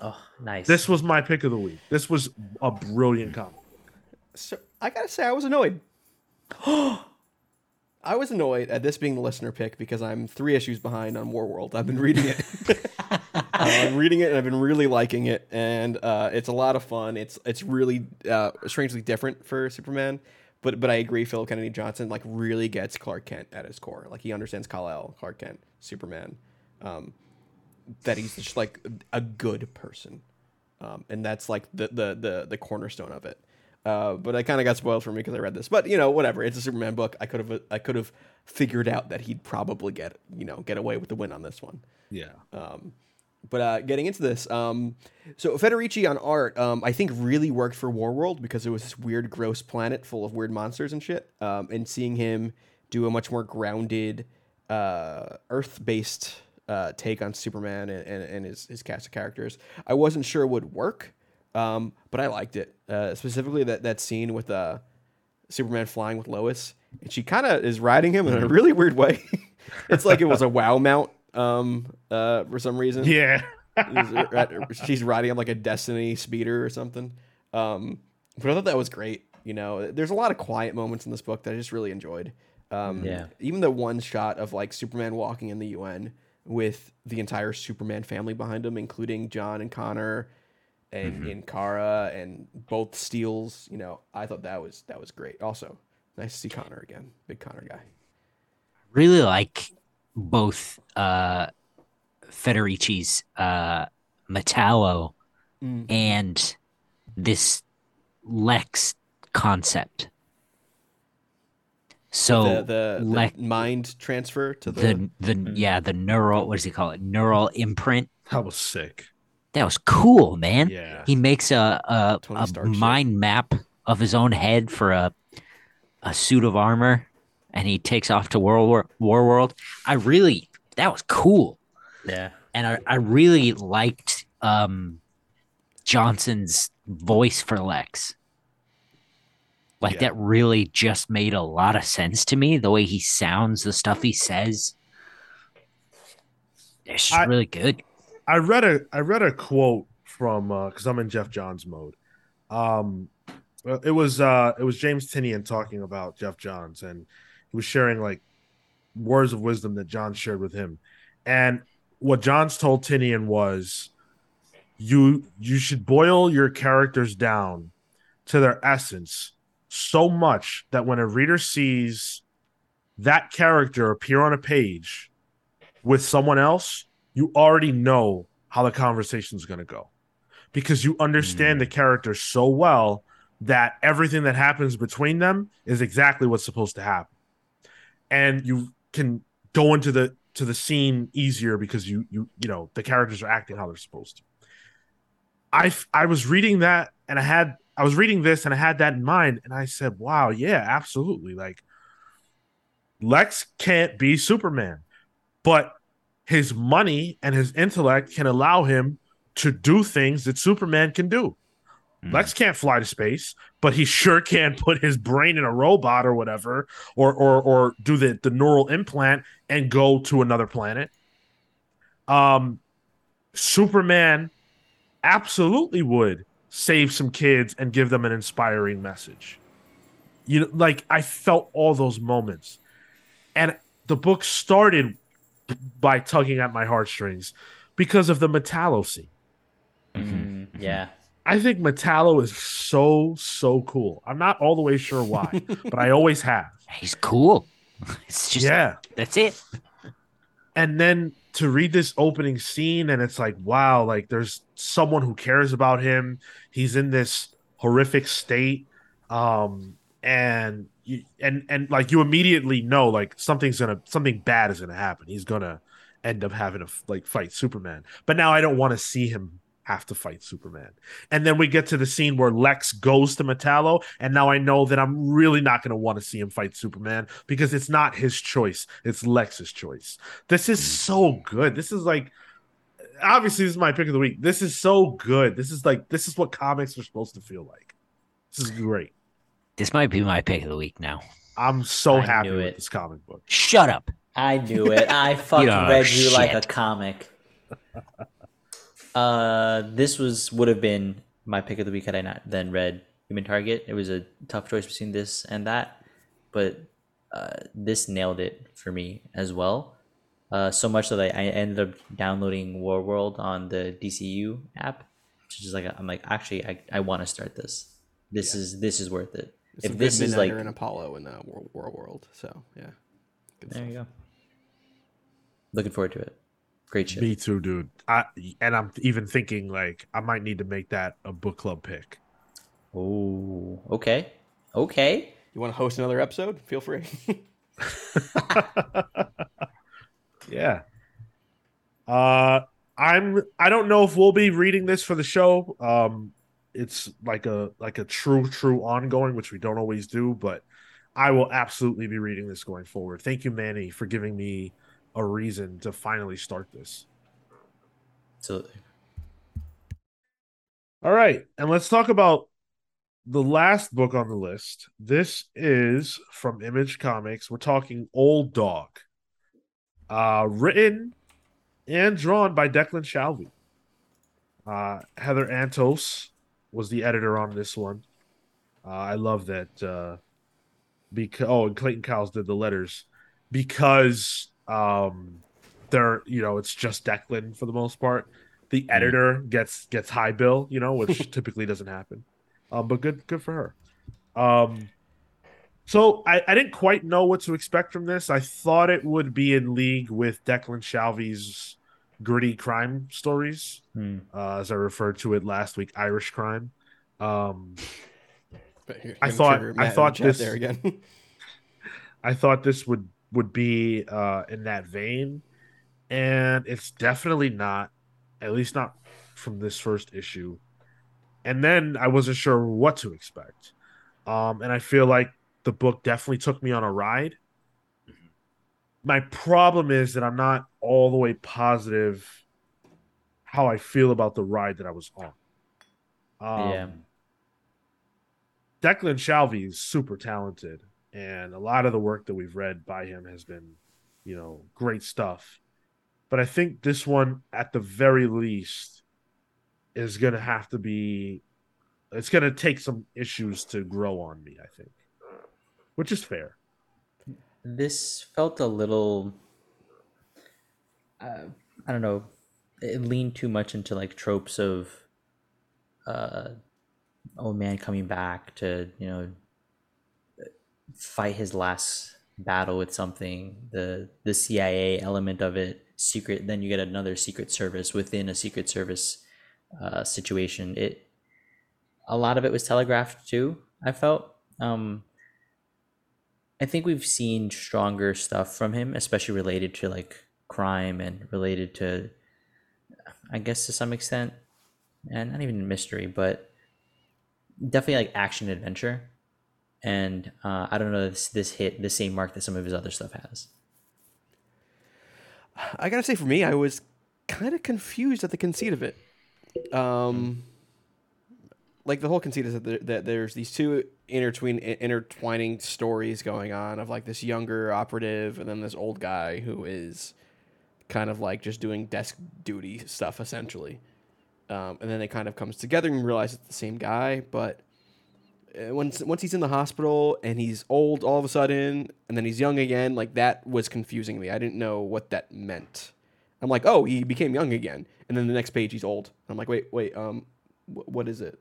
Oh, nice. This was my pick of the week. This was a brilliant comic. So I gotta say, I was annoyed. I was annoyed at this being the listener pick because I'm three issues behind on Warworld. I've been reading it. uh, I'm reading it and I've been really liking it, and uh, it's a lot of fun. It's it's really uh, strangely different for Superman, but but I agree. Phil Kennedy Johnson like really gets Clark Kent at his core. Like he understands Kal-El, Clark Kent, Superman, um, that he's just like a good person, um, and that's like the the the, the cornerstone of it. Uh, but I kind of got spoiled for me because I read this. But you know, whatever. It's a Superman book. I could have I could have figured out that he'd probably get you know get away with the win on this one. Yeah. Um, but uh, getting into this, um, so Federici on art, um, I think really worked for Warworld because it was this weird, gross planet full of weird monsters and shit. Um, and seeing him do a much more grounded, uh, Earth-based uh, take on Superman and, and, and his his cast of characters, I wasn't sure would work. Um, but I liked it, uh, specifically that, that scene with uh, Superman flying with Lois, and she kind of is riding him in a really weird way. It's like it was a wow mount um, uh, for some reason. Yeah. She's riding him like a Destiny speeder or something. Um, but I thought that was great. You know, there's a lot of quiet moments in this book that I just really enjoyed. Um, yeah. Even the one shot of like Superman walking in the U N with the entire Superman family behind him, including John and Connor and mm-hmm. in Kara and both Steels, you know, I thought that was that was great. Also, nice to see Connor again. Big Connor guy. Really like both uh, Federici's uh, Metallo mm. and this Lex concept. So the, the, Lex, the mind transfer to the the, the yeah the neural what does he call it neural imprint. That was sick. That was cool, man. Yeah. He makes a a, a mind shit. map of his own head for a a suit of armor, and he takes off to War Warworld. I really that was cool. Yeah, and I, I really liked um, Johnson's voice for Lex. Like yeah. that really just made a lot of sense to me. The way he sounds, the stuff he says, it's I- really good. I read a I read a quote from because uh, I'm in Geoff Johns mode. Um, it was uh, it was James Tynion talking about Geoff Johns, and he was sharing like words of wisdom that Johns shared with him. And what Johns told Tynion was, you you should boil your characters down to their essence so much that when a reader sees that character appear on a page with someone else, you already know how the conversation is going to go because you understand mm. the character so well that everything that happens between them is exactly what's supposed to happen. And you can go into the, to the scene easier because you, you, you know, the characters are acting how they're supposed to. I, I was reading that and I had, I was reading this and I had that in mind and I said, wow, yeah, absolutely. Like Lex can't be Superman, but his money and his intellect can allow him to do things that Superman can do. Mm. Lex can't fly to space, but he sure can put his brain in a robot or whatever, or or or do the, the neural implant and go to another planet. Um, Superman absolutely would save some kids and give them an inspiring message. You know, like I felt all those moments, and the book started by tugging at my heartstrings because of the Metallo scene. Mm-hmm. Yeah. I think Metallo is so, so cool. I'm not all the way sure why, but I always have. He's cool. It's just, yeah. That's it. And then to read this opening scene and it's like, wow, like there's someone who cares about him. He's in this horrific state. Um, and You, and and like you immediately know like something's gonna something bad is gonna happen. He's gonna end up having to like fight Superman. But now I don't want to see him have to fight Superman. And then we get to the scene where Lex goes to Metallo, and now I know that I'm really not going to want to see him fight Superman because it's not his choice. It's Lex's choice. This is so good. This is like, obviously, this is my pick of the week. This is so good. This is like, this is what comics are supposed to feel like. This is great. This might be my pick of the week now. I'm so I happy with it. This comic book. Shut up. I knew it. I fucking oh, read you shit. Like a comic. Uh, this was would have been my pick of the week had I not then read Human Target. It was a tough choice between this and that, but uh, this nailed it for me as well. Uh, so much so that I ended up downloading Warworld on the D C U app, which is like a, I'm like actually I, I want to start this. This yeah. is this is worth it. It's if this is like an Apollo in the Warworld, so yeah. Good there stuff. You go. Looking forward to it. Great shit. Me too, dude. I, and I'm even thinking like I might need to make that a book club pick. Oh, okay, okay. You want to host another episode? Feel free. Yeah. Uh, I'm. I don't know if we'll be reading this for the show. Um, it's like a like a true true ongoing, which we don't always do, but I will absolutely be reading this going forward. Thank you, Manny, for giving me a reason to finally start this. Absolutely. All right. And let's talk about the last book on the list. This is from Image Comics. We're talking Old Dog. Uh, written and drawn by Declan Shalvey. Uh, Heather Antos was the editor on this one. Uh, I love that. Uh, because oh, and Clayton Cowles did the letters because um, they're you know it's just Declan for the most part. The editor gets gets high bill, you know, which typically doesn't happen. Um, but good good for her. Um, so I, I didn't quite know what to expect from this. I thought it would be in league with Declan Shalvey's gritty crime stories, hmm. uh, as I referred to it last week, Irish crime. Um, I thought I thought this there again. I thought this would would be uh, in that vein, and it's definitely not. At least not from this first issue. And then I wasn't sure what to expect, um, and I feel like the book definitely took me on a ride. My problem is that I'm not all the way positive how I feel about the ride that I was on. Um, yeah. Declan Shalvey is super talented, and a lot of the work that we've read by him has been, you know, great stuff. But I think this one, at the very least, is going to have to be... It's going to take some issues to grow on me, I think. Which is fair. This felt a little... Uh, I don't know. It leaned too much into, like, tropes of... Uh, old man coming back to, you know, fight his last battle with something, the the C I A element of it, secret, then you get another Secret Service within a Secret Service uh, situation. It a lot of it was telegraphed too, I felt. Um, I think we've seen stronger stuff from him, especially related to like crime and related to, I guess to some extent, and not even mystery, but definitely like action adventure, and uh, I don't know if this, this hit the same mark that some of his other stuff has. I gotta say, for me, I was kind of confused at the conceit of it. Um, like the whole conceit is that, there, that there's these two intertwine, intertwining stories going on of like this younger operative and then this old guy who is kind of like just doing desk duty stuff essentially. Um, and then it kind of comes together and you realize it's the same guy. But once once he's in the hospital and he's old all of a sudden, and then he's young again, like that was confusing me. I didn't know what that meant. I'm like, oh, he became young again, and then the next page he's old. I'm like, wait, wait, um, wh- what is it?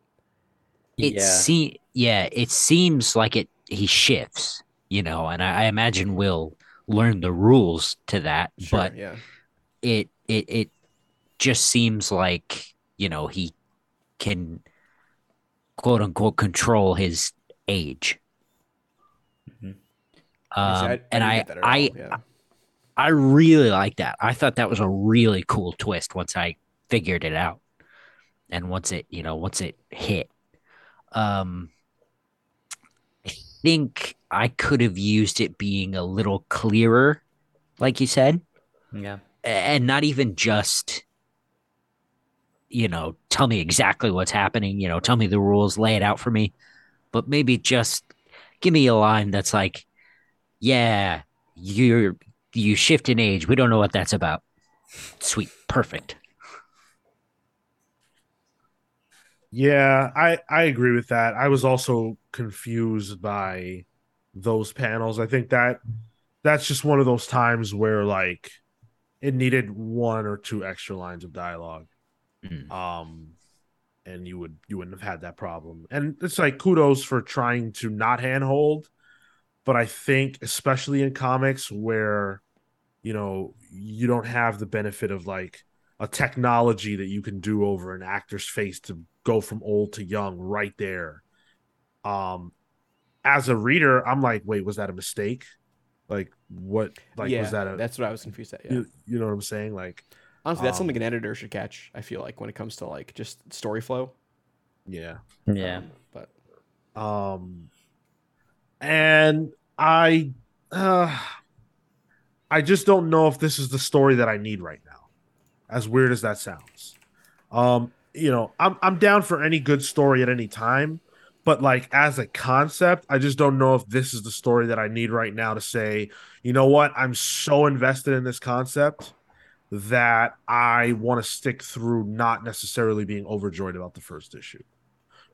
It yeah. se- yeah, it seems like it. He shifts, you know, and I, I imagine we'll learn the rules to that. Sure, but yeah. it it it just seems like. You know, he can, quote unquote, control his age. Mm-hmm. Um, I, I and I, I, yeah. I really like that. I thought that was a really cool twist once I figured it out. and once it, you know, once it hit, um, I think I could have used it being a little clearer, like you said. Yeah. And not even just, you know, tell me exactly what's happening, you know, tell me the rules, lay it out for me, but maybe just give me a line that's like, yeah, you're, you shift in age. We don't know what that's about. Sweet. Perfect. Yeah, I, I agree with that. I was also confused by those panels. I think that that's just one of those times where, like, it needed one or two extra lines of dialogue. Mm. Um, and you would you wouldn't have had that problem. And it's like, kudos for trying to not handhold, but I think especially in comics where, you know, you don't have the benefit of like a technology that you can do over an actor's face to go from old to young right there. Um, as a reader, I'm like, wait, was that a mistake? Like, what? Like, yeah, was that? A, that's what I was confused at. Yeah, you, you know what I'm saying? Like, honestly, that's um, something an editor should catch. I feel like when it comes to like just story flow. Yeah, yeah, um, but um, and I, uh, I just don't know if this is the story that I need right now. As weird as that sounds, um, you know, I'm I'm down for any good story at any time. But, like, as a concept, I just don't know if this is the story that I need right now to say, you know what, I'm so invested in this concept that I want to stick through not necessarily being overjoyed about the first issue.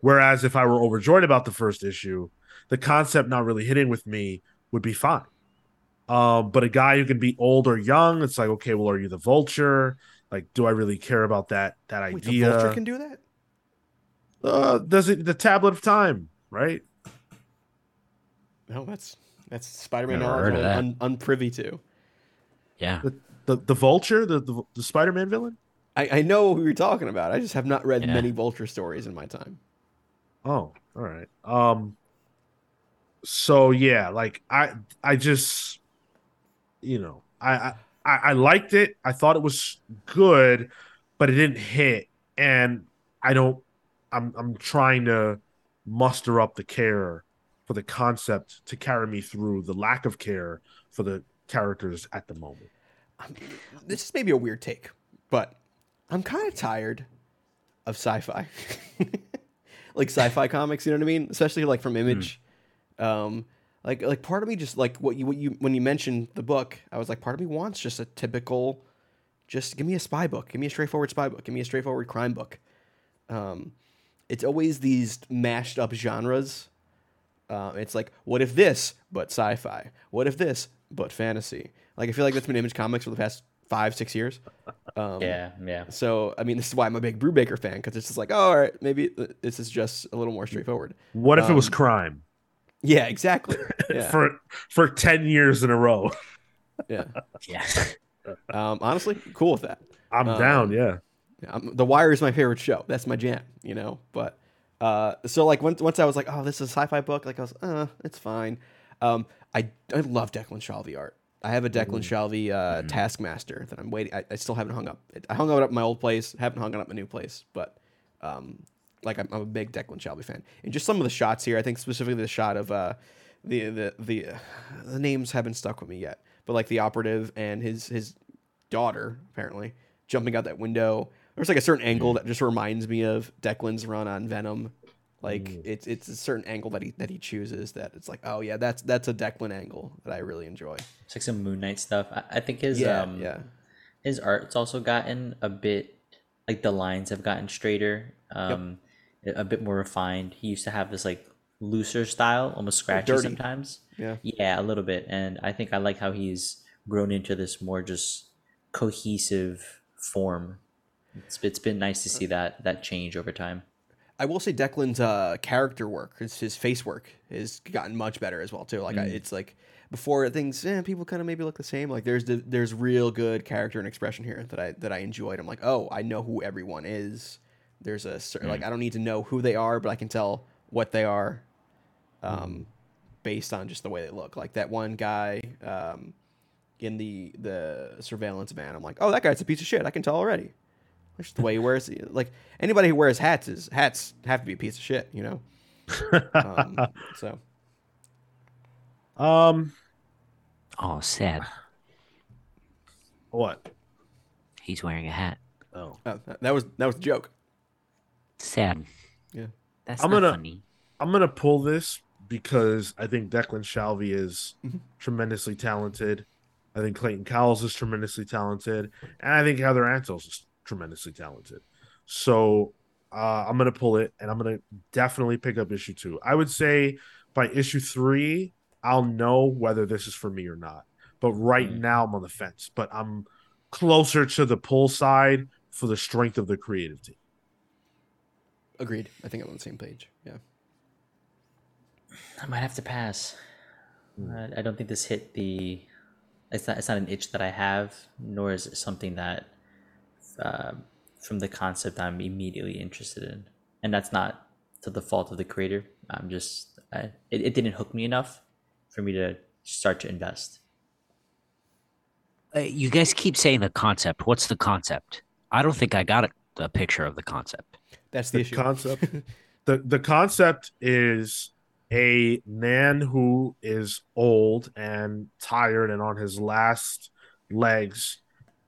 Whereas if I were overjoyed about the first issue, the concept not really hitting with me would be fine. Uh, but a guy who can be old or young, it's like, okay, well, are you the Vulture? Like, do I really care about that, that idea? Wait, the Vulture can do that? Uh, does it the Tablet of Time, right? No, that's that's Spider-Man knowledge I'm un, unprivy to. Yeah, the the, the Vulture, the, the the Spider-Man villain. I, I know who you're talking about. I just have not read yeah. many Vulture stories in my time. Oh, all right. Um. So yeah, like I I just you know I I, I liked it. I thought it was good, but it didn't hit, and I don't. I'm I'm trying to muster up the care for the concept to carry me through the lack of care for the characters at the moment. I'm, this is maybe a weird take, but I'm kind of tired of sci-fi, like sci-fi comics. You know what I mean? Especially like from Image. Mm. Um, like like part of me just like what you what you when you mentioned the book, I was like, part of me wants just a typical, just give me a spy book, give me a straightforward spy book, give me a straightforward crime book. Um. It's always these mashed up genres. Uh, it's like, what if this, but sci-fi? What if this, but fantasy? Like, I feel like that's been Image Comics for the past five, six years. Um, yeah, yeah. So, I mean, this is why I'm a big Brubaker fan, because it's just like, oh, all right, maybe this is just a little more straightforward. What if um, it was crime? Yeah, exactly. Yeah. for for ten years in a row. Yeah. Yeah. Um, honestly, cool with that. I'm um, down, yeah. Um, The Wire is my favorite show. That's my jam, you know. But uh, so like once once I was like, oh, this is a sci-fi book. Like I was, uh, it's fine. Um, I I love Declan Shalvey art. I have a Declan Shalvey uh, mm-hmm. Taskmaster that I'm waiting. I, I still haven't hung up. I hung it up in my old place. Haven't hung it up in my new place. But um, like I'm, I'm a big Declan Shalvey fan. And just some of the shots here. I think specifically the shot of uh, the the the uh, the names haven't stuck with me yet. But like the operative and his his daughter apparently jumping out that window. There's like a certain angle that just reminds me of Declan's run on Venom. Like mm. it's it's a certain angle that he that he chooses that it's like, oh yeah, that's that's a Declan angle that I really enjoy. It's like some Moon Knight stuff. I, I think his yeah, um yeah. his art's also gotten a bit like the lines have gotten straighter, um yep. a bit more refined. He used to have this like looser style, almost scratchy oh, sometimes. Yeah. Yeah, a little bit. And I think I like how he's grown into this more just cohesive form. It's, it's been nice to see that that change over time. I will say Declan's uh, character work, his, his face work, has gotten much better as well too. Like mm. I, it's like before things, eh, people kind of maybe look the same. Like there's the, there's real good character and expression here that I that I enjoyed. I'm like, oh, I know who everyone is. There's a certain mm. like I don't need to know who they are, but I can tell what they are, um, based on just the way they look. Like that one guy um, in the the surveillance van. I'm like, oh, that guy's a piece of shit. I can tell already. Which is the way he wears it. Like, anybody who wears hats is hats have to be a piece of shit, you know? um, so. Um. Oh, sad. What? He's wearing a hat. Oh, oh that was that was the joke. Sad. Yeah. That's I'm not gonna, funny. I'm gonna pull this because I think Declan Shalvey is mm-hmm. tremendously talented. I think Clayton Cowles is tremendously talented, and I think Heather Antos is tremendously talented. So uh, I'm gonna pull it, and I'm gonna definitely pick up issue two. I would say by issue three, I'll know whether this is for me or not. But right mm-hmm. now, I'm on the fence. But I'm closer to the pull side for the strength of the creative team. Agreed. I think I'm on the same page. Yeah. I might have to pass. Mm. I don't think this hit the. It's not. It's not an itch that I have, nor is it something that, uh, from the concept, I'm immediately interested in. And that's not to the fault of the creator. I'm just. I, it, it didn't hook me enough for me to start to invest. Uh, you guys keep saying the concept. What's the concept? I don't think I got a, a picture of the concept. That's the, the issue. Concept. the The concept is a man who is old and tired and on his last legs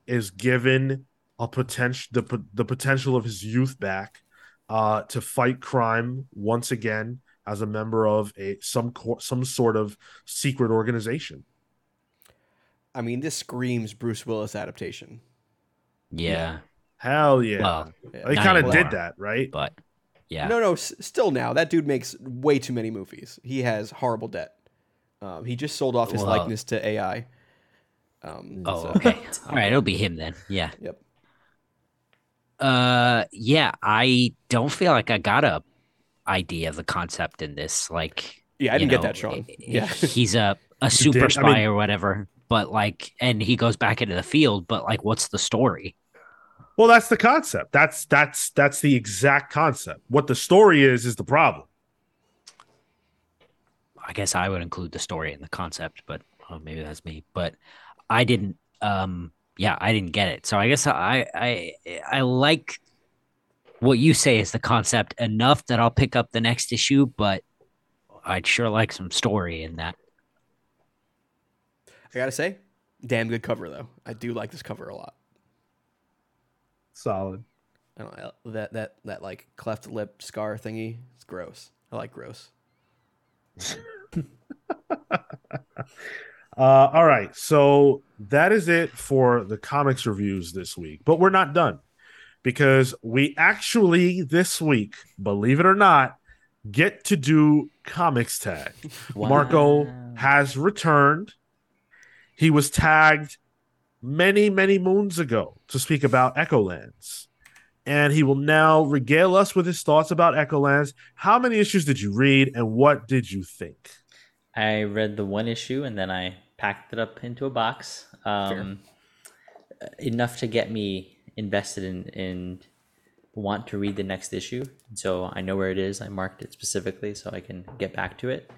is given a potential the the potential of his youth back uh, to fight crime once again as a member of a some co- some sort of secret organization. I mean, this screams Bruce Willis adaptation. Yeah. Hell yeah. Well, he kind of did that, right? But yeah. No, no, s- still now. That dude makes way too many movies. He has horrible debt. Um, he just sold off his well, likeness to A I. Um, oh, so. okay. All right, it'll be him then. Yeah. Yep. Uh, yeah, I don't feel like I got a idea of the concept in this. Like, yeah, I didn't know, get that, Sean. Yeah. He's a, a super spy I mean, or whatever. But like, and he goes back into the field, but like, what's the story? Well, that's the concept. That's, that's, that's the exact concept. What the story is, is the problem. I guess I would include the story in the concept, but oh, maybe that's me, but I didn't, um, yeah, I didn't get it. So I guess I, I, I like what you say is the concept enough that I'll pick up the next issue, but I'd sure like some story in that. I gotta say, damn good cover though. I do like this cover a lot. Solid. I don't know, that that that like cleft lip scar thingy. It's gross. I like gross. uh, all right, so that is it for the comics reviews this week. But we're not done because we actually this week, believe it or not, get to do comics tag. Wow. Marco has returned. He was tagged many, many moons ago to speak about EchoLands. And he will now regale us with his thoughts about EchoLands. How many issues did you read and what did you think? I read the one issue and then I packed it up into a box. Um, enough to get me invested in and want to read the next issue. So I know where it is. I marked it specifically so I can get back to it.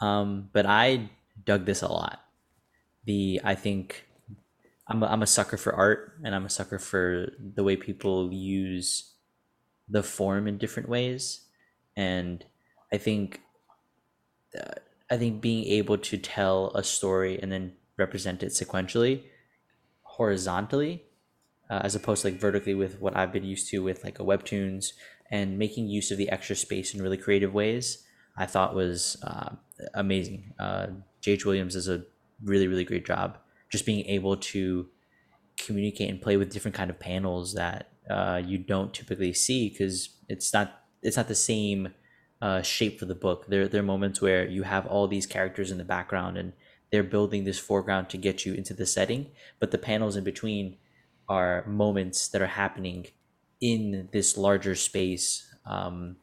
Um, but I dug this a lot. The I think I'm a, I'm a sucker for art and I'm a sucker for the way people use the form in different ways, and I think uh, I think being able to tell a story and then represent it sequentially, horizontally, uh, as opposed to like vertically with what I've been used to with like a webtoons, and making use of the extra space in really creative ways, I thought was uh, amazing. Uh, J H. Williams is a really really great job just being able to communicate and play with different kind of panels that uh you don't typically see because it's not it's not the same uh shape for the book. There there are moments where you have all these characters in the background and they're building this foreground to get you into the setting, but the panels in between are moments that are happening in this larger space. um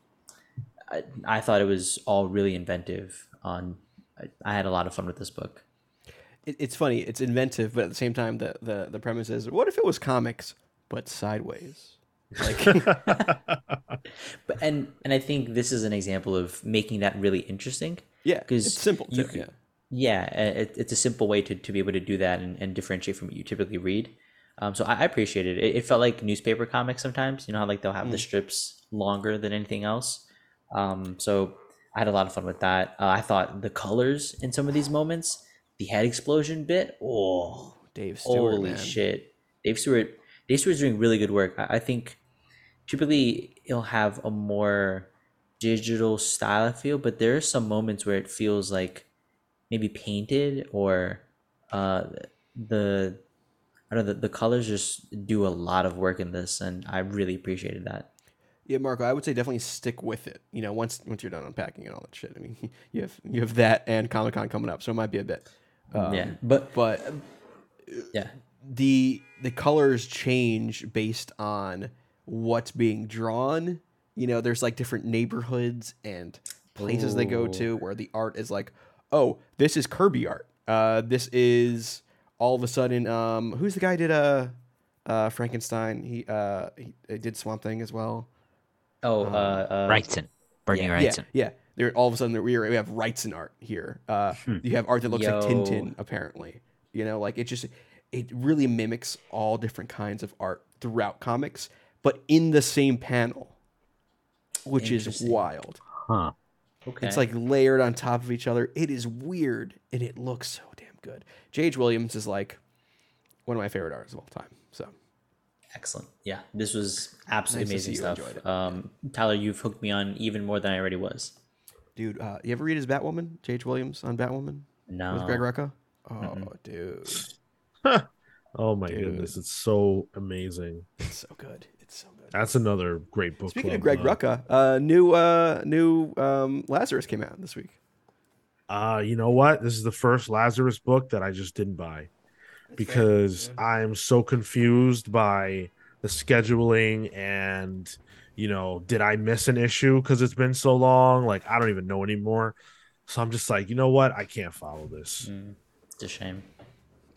I, I thought it was all really inventive. on I, I had a lot of fun with this book. It's funny, it's inventive, but at the same time, the, the, the premise is, what if it was comics, but sideways? Like, but, and and I think this is an example of making that really interesting. Yeah, it's simple. Too, can, yeah, yeah it, it's a simple way to, to be able to do that and, and differentiate from what you typically read. Um, so I, I appreciated it. it. It felt like newspaper comics sometimes. You know how like they'll have mm. the strips longer than anything else. Um, so I had a lot of fun with that. Uh, I thought the colors in some of these moments, the head explosion bit. Oh, Dave Stewart! Holy man. shit, Dave Stewart! Dave Stewart's doing really good work. I, I think typically he'll have a more digital style, I feel, but there are some moments where it feels like maybe painted or uh, the. I don't know, the, the colors just do a lot of work in this, and I really appreciated that. Yeah, Marco, I would say definitely stick with it. You know, once once you're done unpacking and all that shit, I mean, you have you have that and Comic-Con coming up, so it might be a bit. Um, yeah, but but yeah, the the colors change based on what's being drawn. You know, there's like different neighborhoods and places Ooh. they go to where the art is like, oh, this is Kirby art. Uh, this is. All of a sudden, um, who's the guy who did uh, uh, Frankenstein? He, uh, he he did Swamp Thing as well. Oh, um, uh, uh, Wrightson. Bernie yeah, Wrightson. Yeah, yeah. There, all of a sudden, we have Wrightson art here. Uh, hmm. You have art that looks Yo. like Tintin, apparently. You know, like it just, it really mimics all different kinds of art throughout comics, but in the same panel, which is wild. Huh. Okay. It's like layered on top of each other. It is weird, and it looks so damn good. J H. Williams is like one of my favorite artists of all time. So excellent. Yeah, this was absolutely nice, amazing stuff. Um, Tyler, you've hooked me on even more than I already was. Dude, uh, you ever read his Batwoman? J H. Williams on Batwoman? No. With Greg Rucka? Oh, mm-hmm. dude. oh my dude. goodness, it's so amazing. It's so good. It's so good. That's another great book. Speaking club, of Greg Rucka, uh, new uh, new um, Lazarus came out this week. Uh, you know what? This is the first Lazarus book that I just didn't buy because I am so confused by the scheduling and, you know, did I miss an issue because it's been so long? Like, I don't even know anymore. So I'm just like, you know what? I can't follow this. Mm, it's a shame.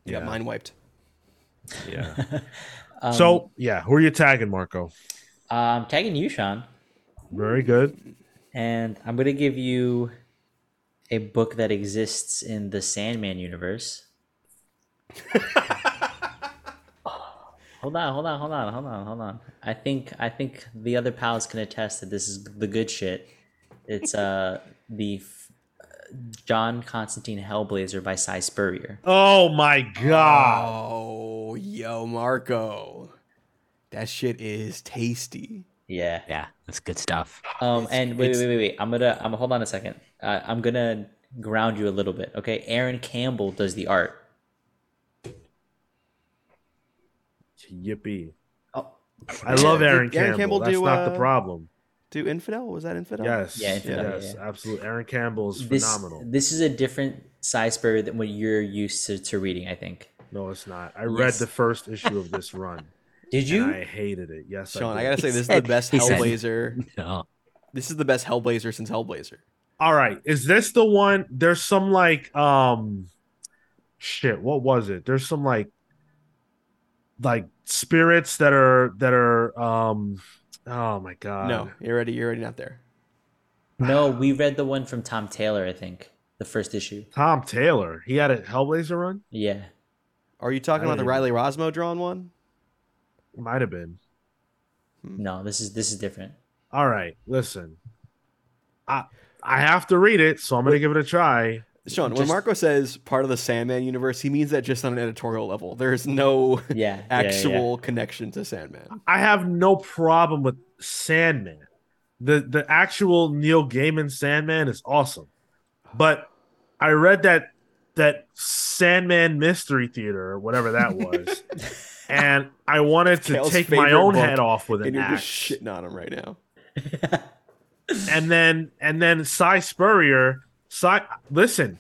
You yeah. got mine wiped. Yeah. um, so, yeah. Who are you tagging, Marco? I'm tagging you, Sean. Very good. And I'm going to give you a book that exists in the Sandman universe. oh, hold on, hold on, hold on, hold on, hold on. I think I think the other pals can attest that this is the good shit. It's uh the uh, John Constantine Hellblazer by Si Spurrier. Oh my god! Oh, yo, Marco, that shit is tasty. Yeah, yeah, that's good stuff. Um, it's, and wait, wait, wait, wait. I'm gonna, I'm hold on a second. Uh, I'm gonna ground you a little bit, okay? Aaron Campbell does the art. Yippee! Oh, I love Aaron Did Campbell. Aaron Campbell that's do, not uh, the problem. Do Infidel? Was that Infidel? Yes, yeah, Infidel, yes, yeah. absolutely. Aaron Campbell is this, phenomenal. This is a different size Spurrier than what you're used to, to reading, I think. No, it's not. I yes. read the first issue of this run. Did you? And I hated it. Yes, Sean. I, I gotta say, this said, is the best Hellblazer. Said, no. This is the best Hellblazer since Hellblazer. All right, is this the one? There's some like, um, shit. What was it? There's some like, like spirits that are that are. Um, oh my god. No, you're already you're already not there. No, we read the one from Tom Taylor. I think the first issue. Tom Taylor. He had a Hellblazer run. Yeah. Are you talking I about the Riley Rosmo drawn one? Might have been. No, this is this is different. All right, listen. I I have to read it, so I'm going to give it a try. Sean, just, when Marco says part of the Sandman universe, he means that just on an editorial level. There's no yeah, actual yeah, yeah. connection to Sandman. I have no problem with Sandman. The the actual Neil Gaiman Sandman is awesome. But I read that that Sandman Mystery Theater or whatever that was. And I wanted to Kale's take my own head off with an axe. And you're just shitting on him right now. and then, and then, Si Spurrier. Si, listen,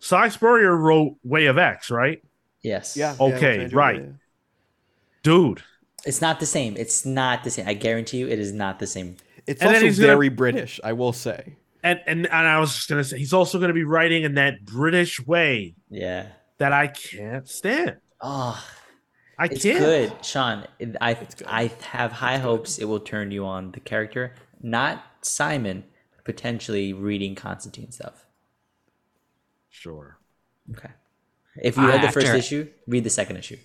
Si Spurrier wrote Way of X, right? Yes. Yeah. Okay. Yeah, right, it. dude. It's not the same. It's not the same. I guarantee you, it is not the same. It's and also very gonna, British, I will say. And and and I was just gonna say, he's also gonna be writing in that British way. Yeah. That I can't stand. Oh. I it's can't. good, Sean. I good. I have high it's hopes good. it will turn you on the character, not Simon, potentially reading Constantine stuff. Sure. Okay. If you read uh, the first after, issue, read the second issue.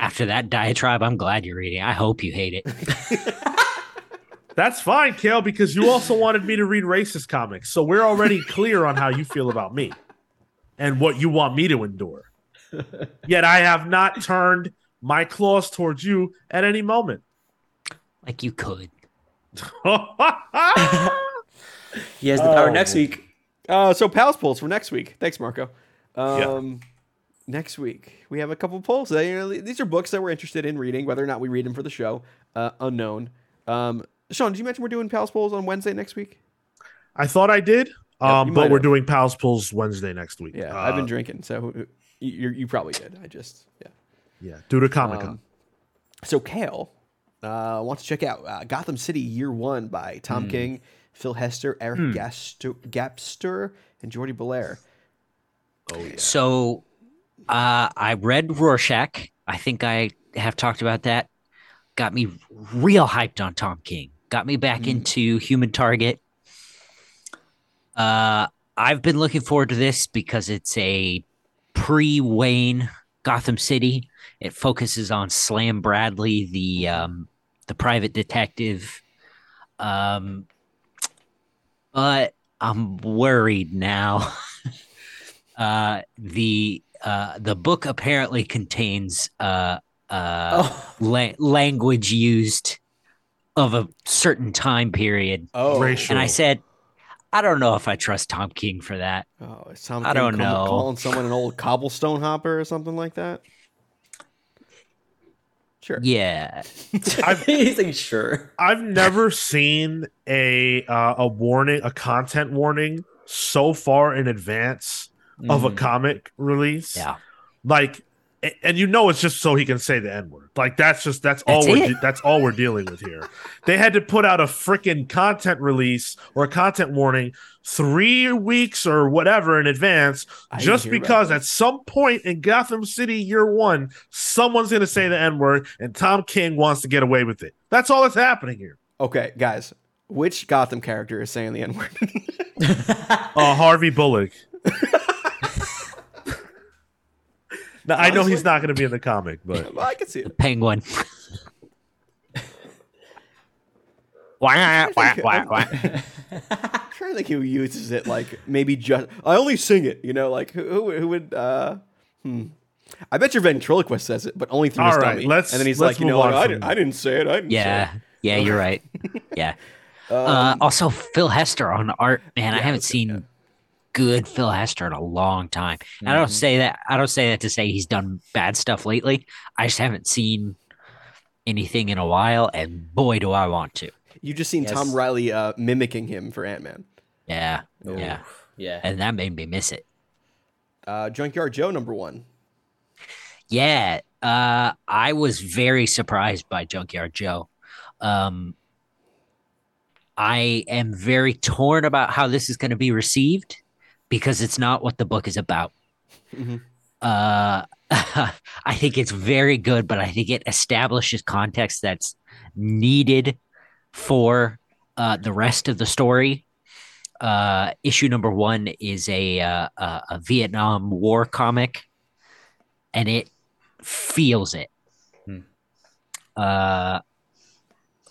After that diatribe, I'm glad you're reading. I hope you hate it. That's fine, Kale, because you also wanted me to read racist comics. So we're already clear on how you feel about me and what you want me to endure. Yet I have not turned my claws towards you at any moment. Like you could. He has the power oh. next week. Uh, so Pals polls for next week. Thanks, Marco. Um, yeah. Next week, we have a couple polls. These are books that we're interested in reading, whether or not we read them for the show. Uh, unknown. Um, Sean, did you mention we're doing Pals polls on Wednesday next week? I thought I did, um, yeah, but we're have. doing Pals polls Wednesday next week. Yeah, uh, I've been drinking, so you, you probably did. I just, yeah. Yeah, due to Comic-Con. Um, so Kale uh, wants to check out uh, Gotham City Year One by Tom mm. King, Phil Hester, Eric mm. Gaster, Gapster, and Jordie Bellaire. Oh, yeah. So uh, I read Rorschach. I think I have talked about that. Got me real hyped on Tom King. Got me back mm. into Human Target. Uh, I've been looking forward to this because it's a pre-Wayne Gotham City. It focuses on Slam Bradley, the um, the private detective. Um, but I'm worried now. uh, the uh, the book apparently contains uh, uh, oh. la- language used of a certain time period. Oh, racial. And I said, I don't know if I trust Tom King for that. Oh, is Tom King I don't know. Calling someone an old cobblestone hopper or something like that? Sure. Yeah. I've, He's like, sure. I've never seen a uh, a warning, a content warning so far in advance mm. of a comic release. Yeah. Like, and you know it's just so he can say the N-word. Like, that's just, that's, that's all we're, that's all we're dealing with here. They had to put out a freaking content release or a content warning three weeks or whatever in advance I just because at some point in Gotham City Year One, someone's going to say the N-word and Tom King wants to get away with it. That's all that's happening here. Okay, guys, which Gotham character is saying the N-word? uh, Harvey Bullock. Now, I know he's not going to be in the comic, but yeah, well, I can see it. The Penguin. Why? Why? Why? Why? I'm trying to think who uses it. Like maybe just I only sing it. You know, like who? Who would? Uh, hmm. I bet your ventriloquist says it, but only through his stomach. All right, let's. And then he's like, you know, I didn't, I didn't say it. I didn't. Yeah, say it. yeah, okay. You're right. Yeah. um, uh, also, Phil Hester on art. Man, yeah, I haven't seen. Good, yeah. Good Phil Hester in a long time. Mm-hmm. I don't say that. I don't say that to say he's done bad stuff lately. I just haven't seen anything in a while, and boy, do I want to. You just seen yes. Tom Riley uh, mimicking him for Ant-Man. Yeah, Ooh. yeah, yeah, and that made me miss it. Uh, Junkyard Joe number one. Yeah, uh, I was very surprised by Junkyard Joe. Um, I am very torn about how this is going to be received, because it's not what the book is about. Mm-hmm. Uh, I think it's very good, but I think it establishes context that's needed for uh, the rest of the story. Uh, issue number one is a, uh, a Vietnam War comic, and it feels it. Mm. Uh,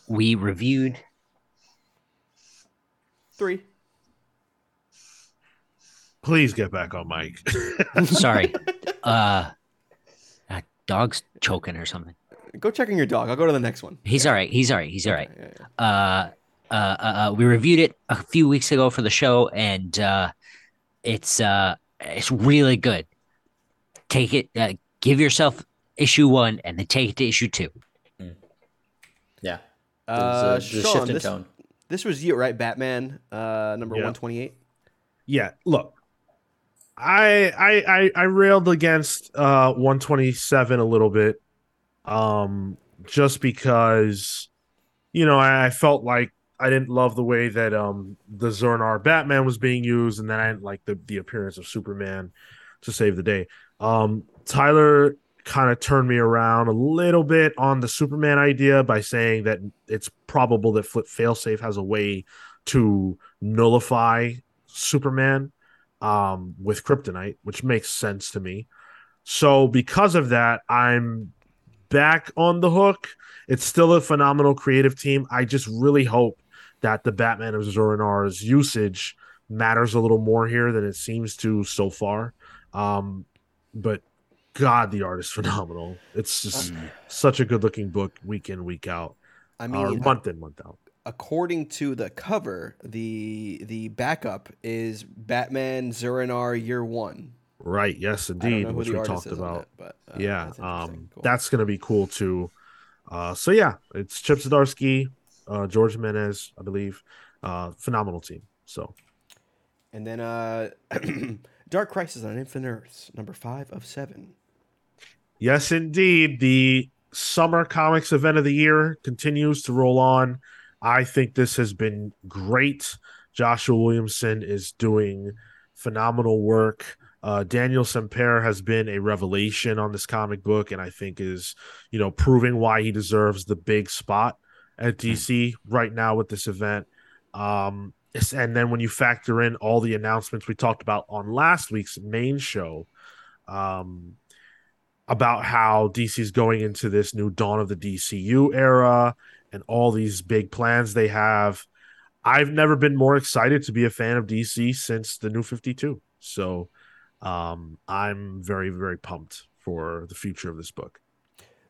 we reviewed three. Please get back on mic. Sorry. Uh, dog's choking or something. Go check on your dog. I'll go to the next one. He's yeah. all right. He's all right. He's all right. Yeah, yeah, yeah. Uh, uh, uh, we reviewed it a few weeks ago for the show, and uh, it's uh, it's really good. Take it. Uh, give yourself issue one, and then take it to issue two. Mm. Yeah. Uh, the shift in tone. This was you, right? Batman, uh, number yeah. one twenty-eight. Yeah. Look. I, I I I railed against uh, one twenty-seven a little bit, um, just because, you know, I, I felt like I didn't love the way that um, the Zurnar Batman was being used, and then I didn't like the, the appearance of Superman to save the day. Um, Tyler kind of turned me around a little bit on the Superman idea by saying that it's probable that Flip Failsafe has a way to nullify Superman um with kryptonite, which makes sense to me. So because of that, I'm back on the hook. It's still a phenomenal creative team. I just really hope that the Batman of Zur-Nar's usage matters a little more here than it seems to so far. Um, but God, the art is phenomenal. It's just um, such a good looking book week in, week out. I mean, or month in, month out. According to the cover, the the backup is Batman Zur-Nar Year One. Right. Yes, indeed. Which we talked about. That, but, uh, yeah. That's, um, cool. That's going to be cool, too. Uh, so, yeah, it's Chip Zdarsky, uh, George Menez, I believe. Uh, phenomenal team. So, and then uh, Dark Crisis on Infinite Earths, number five of seven. Yes, indeed. The summer comics event of the year continues to roll on. I think this has been great. Joshua Williamson is doing phenomenal work. Uh, Daniel Semper has been a revelation on this comic book, and I think is, you know, proving why he deserves the big spot at D C right now with this event. Um, and then when you factor in all the announcements we talked about on last week's main show, um, about how D C's going into this new dawn of the D C U era and all these big plans they have, I've never been more excited to be a fan of D C since the New fifty-two. So, Um, I'm very, very pumped for the future of this book.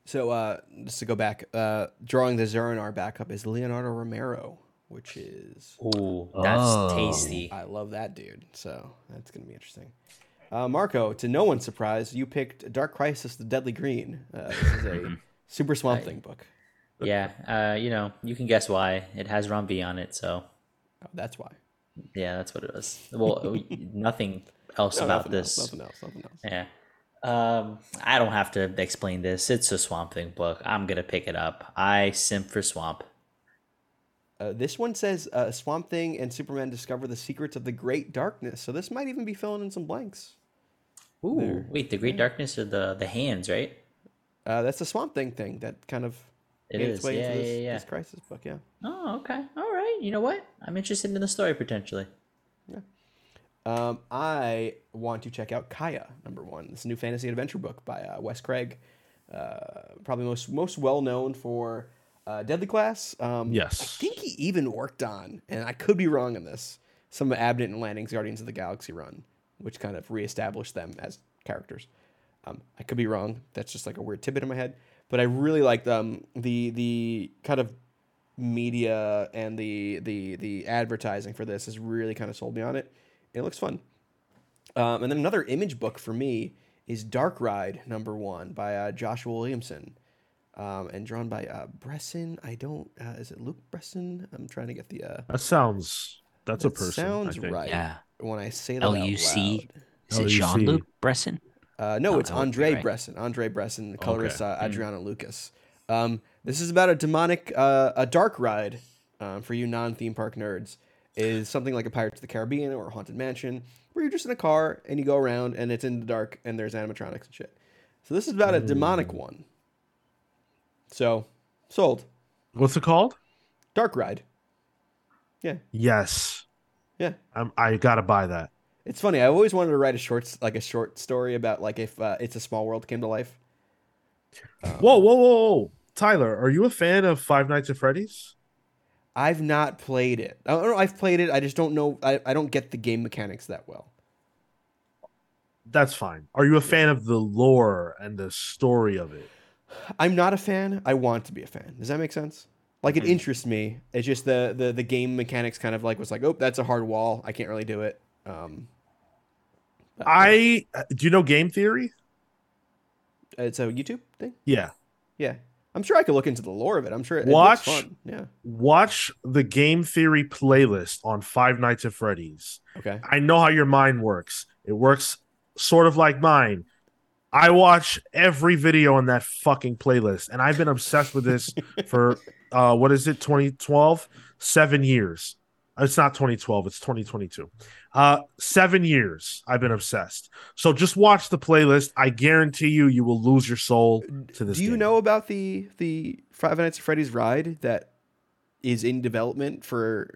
So, uh, just to go back, uh, drawing the Zur-Nar backup is Leonardo Romero, which is Ooh, that's oh, that's tasty. I love that dude. So that's gonna be interesting. Uh, Marco, to no one's surprise, you picked Dark Crisis: The Deadly Green. Uh, this is a super Swamp Thing book. Yeah, uh, you know, you can guess why. It has Ron B on it, so oh, that's why. Yeah, that's what it was. Well, nothing. else no, about nothing this else, nothing else nothing else yeah um I don't have to explain this. It's a Swamp Thing book. I'm gonna pick it up. I simp for Swamp. Uh, this one says uh, Swamp Thing and Superman discover the secrets of the Great Darkness, so this might even be filling in some blanks. Ooh, there. Wait, the Great yeah. Darkness are the the hands, right? Uh that's the Swamp Thing thing that kind of it is its way yeah, into this, yeah, yeah. this Crisis book. Yeah oh, okay, all right. You know what, I'm interested in the story potentially. yeah Um, I want to check out Kaya, number one. This new fantasy adventure book by uh, Wes Craig, uh, probably most most well known for uh, Deadly Class. Um, yes, I think he even worked on, and I could be wrong on this, some of Abnett and Lanning's Guardians of the Galaxy run, which kind of reestablished them as characters. Um, I could be wrong. That's just like a weird tidbit in my head, but I really like um, the the kind of media and the the the advertising for this has really kind of sold me on it. It looks fun. Um, and then another image book for me is Dark Ride, number one, by uh, Joshua Williamson. Um, and drawn by uh, Bresson. I don't... Uh, is it Luke Bresson? I'm trying to get the... Uh, that sounds... That's that a person, sounds I think. Right. Yeah. When I say that L U C Is it Jean-Luc Bresson? Uh, no, it's Andre Bresson. Andre Bresson, the colorist okay. uh, Adriana mm. Lucas. Um, this is about a demonic... Uh, a dark ride um, for you non-theme park nerds. Is something like a Pirates of the Caribbean or a Haunted Mansion, where you're just in a car and you go around and it's in the dark and there's animatronics and shit. So this is about a mm. demonic one. So, sold. What's it called? Dark Ride. Yeah. Yes. Yeah. I'm, I gotta buy that. It's funny. I always wanted to write a short, like a short story about like if uh, It's a Small World came to life. Um, whoa, whoa, whoa, whoa! Tyler, are you a fan of Five Nights at Freddy's? I've not played it. I don't know. I've played it. I just don't know. I, I don't get the game mechanics that well. That's fine. Are you a fan of the lore and the story of it? I'm not a fan. I want to be a fan. Does that make sense? Like, it interests me. It's just the the, the game mechanics kind of like was like, oh, that's a hard wall. I can't really do it. Um, I yeah. Do you know Game Theory? It's a YouTube thing? Yeah. Yeah. I'm sure I could look into the lore of it. I'm sure it looks fun. Yeah. Watch the Game Theory playlist on Five Nights at Freddy's. Okay. I know how your mind works. It works sort of like mine. I watch every video on that fucking playlist, and I've been obsessed with this for, uh, what is it, twenty twelve? Seven years. It's not twenty twelve. It's twenty twenty-two. Uh, seven years I've been obsessed. So just watch the playlist. I guarantee you, you will lose your soul to this. Do you game. know about the the Five Nights at Freddy's ride that is in development for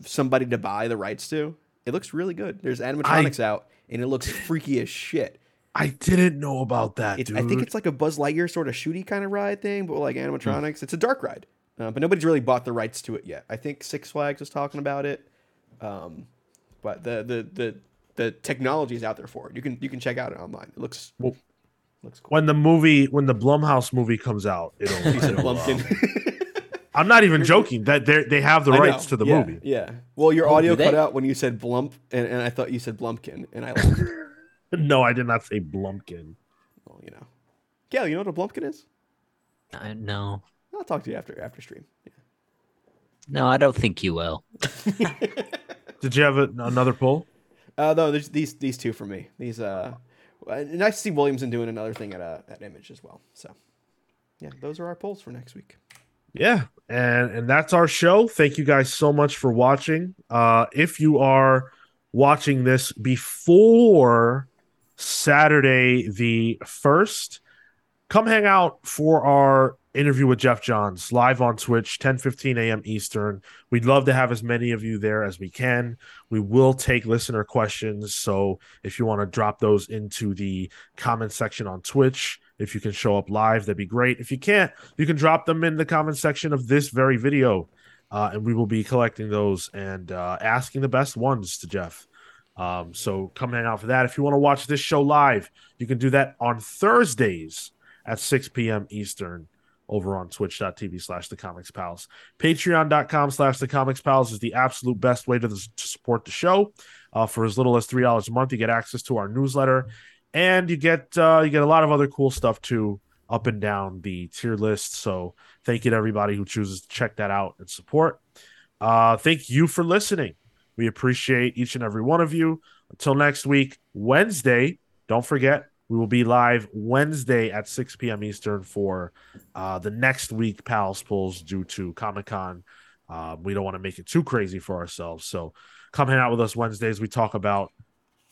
somebody to buy the rights to? It looks really good. There's animatronics I, out, and it looks freaky as shit. I didn't know about that, it, dude. I think it's like a Buzz Lightyear sort of shooty kind of ride thing, but like animatronics. Mm. It's a dark ride, uh, but nobody's really bought the rights to it yet. I think Six Flags was talking about it, um, but the the the the technology is out there for it. You can you can check out it online. It looks well, looks cool. When the movie, when the Blumhouse movie comes out, it'll. He said Blumkin. I'm not even joking that they they have the rights to the yeah, movie. Yeah. Well, your oh, audio cut out when you said Blump, and, and I thought you said Blumpkin, and I. Laughed. No, I did not say Blumpkin. Well, you know, Gail, you know what a Blumpkin is? Uh, no. I'll talk to you after after stream. Yeah. No, I don't think you will. Did you have a, another poll? Uh, no, there's these these two for me. These uh, nice to see Williamson doing another thing at uh, at Image as well. So, yeah, those are our polls for next week. Yeah, and and that's our show. Thank you guys so much for watching. Uh, if you are watching this before Saturday the first, come hang out for our interview with Geoff Johns live on Twitch, ten fifteen a.m. Eastern. We'd love to have as many of you there as we can. We will take listener questions, so if you want to drop those into the comment section on Twitch, if you can show up live, that'd be great. If you can't, you can drop them in the comment section of this very video, uh, and we will be collecting those and uh, asking the best ones to Geoff. Um, so come hang out for that. If you want to watch this show live, you can do that on Thursdays at six p.m. Eastern over on twitch.tv slash the comics pals. Patreon.com slash the comics pals is the absolute best way to, the, to support the show. Uh, for as little as three dollars a month, you get access to our newsletter, and you get uh, you get a lot of other cool stuff too, up and down the tier list. So thank you to everybody who chooses to check that out and support. Uh, thank you for listening. We appreciate each and every one of you. Until next week, Wednesday, don't forget, we will be live Wednesday at six p.m. Eastern for uh, the next week Pals Pulls due to Comic-Con. Uh, we don't want to make it too crazy for ourselves. So come hang out with us Wednesdays. We talk about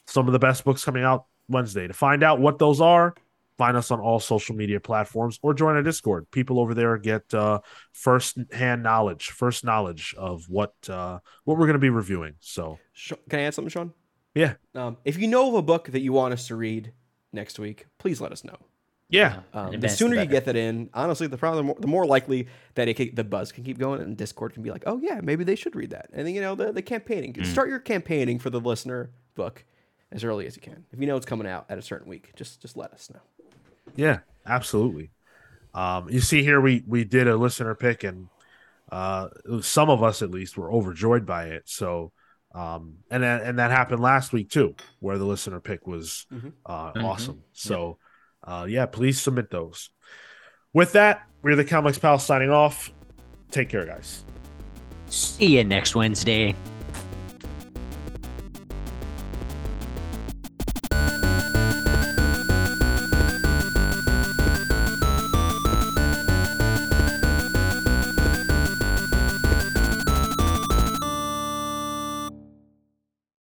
some of the best books coming out Wednesday. To find out what those are, find us on all social media platforms or join our Discord. People over there get uh, first-hand knowledge, first knowledge of what uh, what we're going to be reviewing. So, can I add something, Sean? Yeah. Um, if you know of a book that you want us to read next week, please let us know. Yeah. Um, the sooner the you get that in, honestly, the problem, the more, the more likely that it can, the buzz can keep going, and Discord can be like, oh, yeah, maybe they should read that. And then, you know, the, the campaigning. Mm. Start your campaigning for the listener book as early as you can. If you know it's coming out at a certain week, just just let us know. Yeah, absolutely. Um, you see here, we we did a listener pick, and uh, some of us at least were overjoyed by it. So, um, and and that happened last week too, where the listener pick was mm-hmm. uh, mm-hmm. awesome. So, yeah. Uh, yeah, please submit those. With that, we're the Comics Pals signing off. Take care, guys. See you next Wednesday.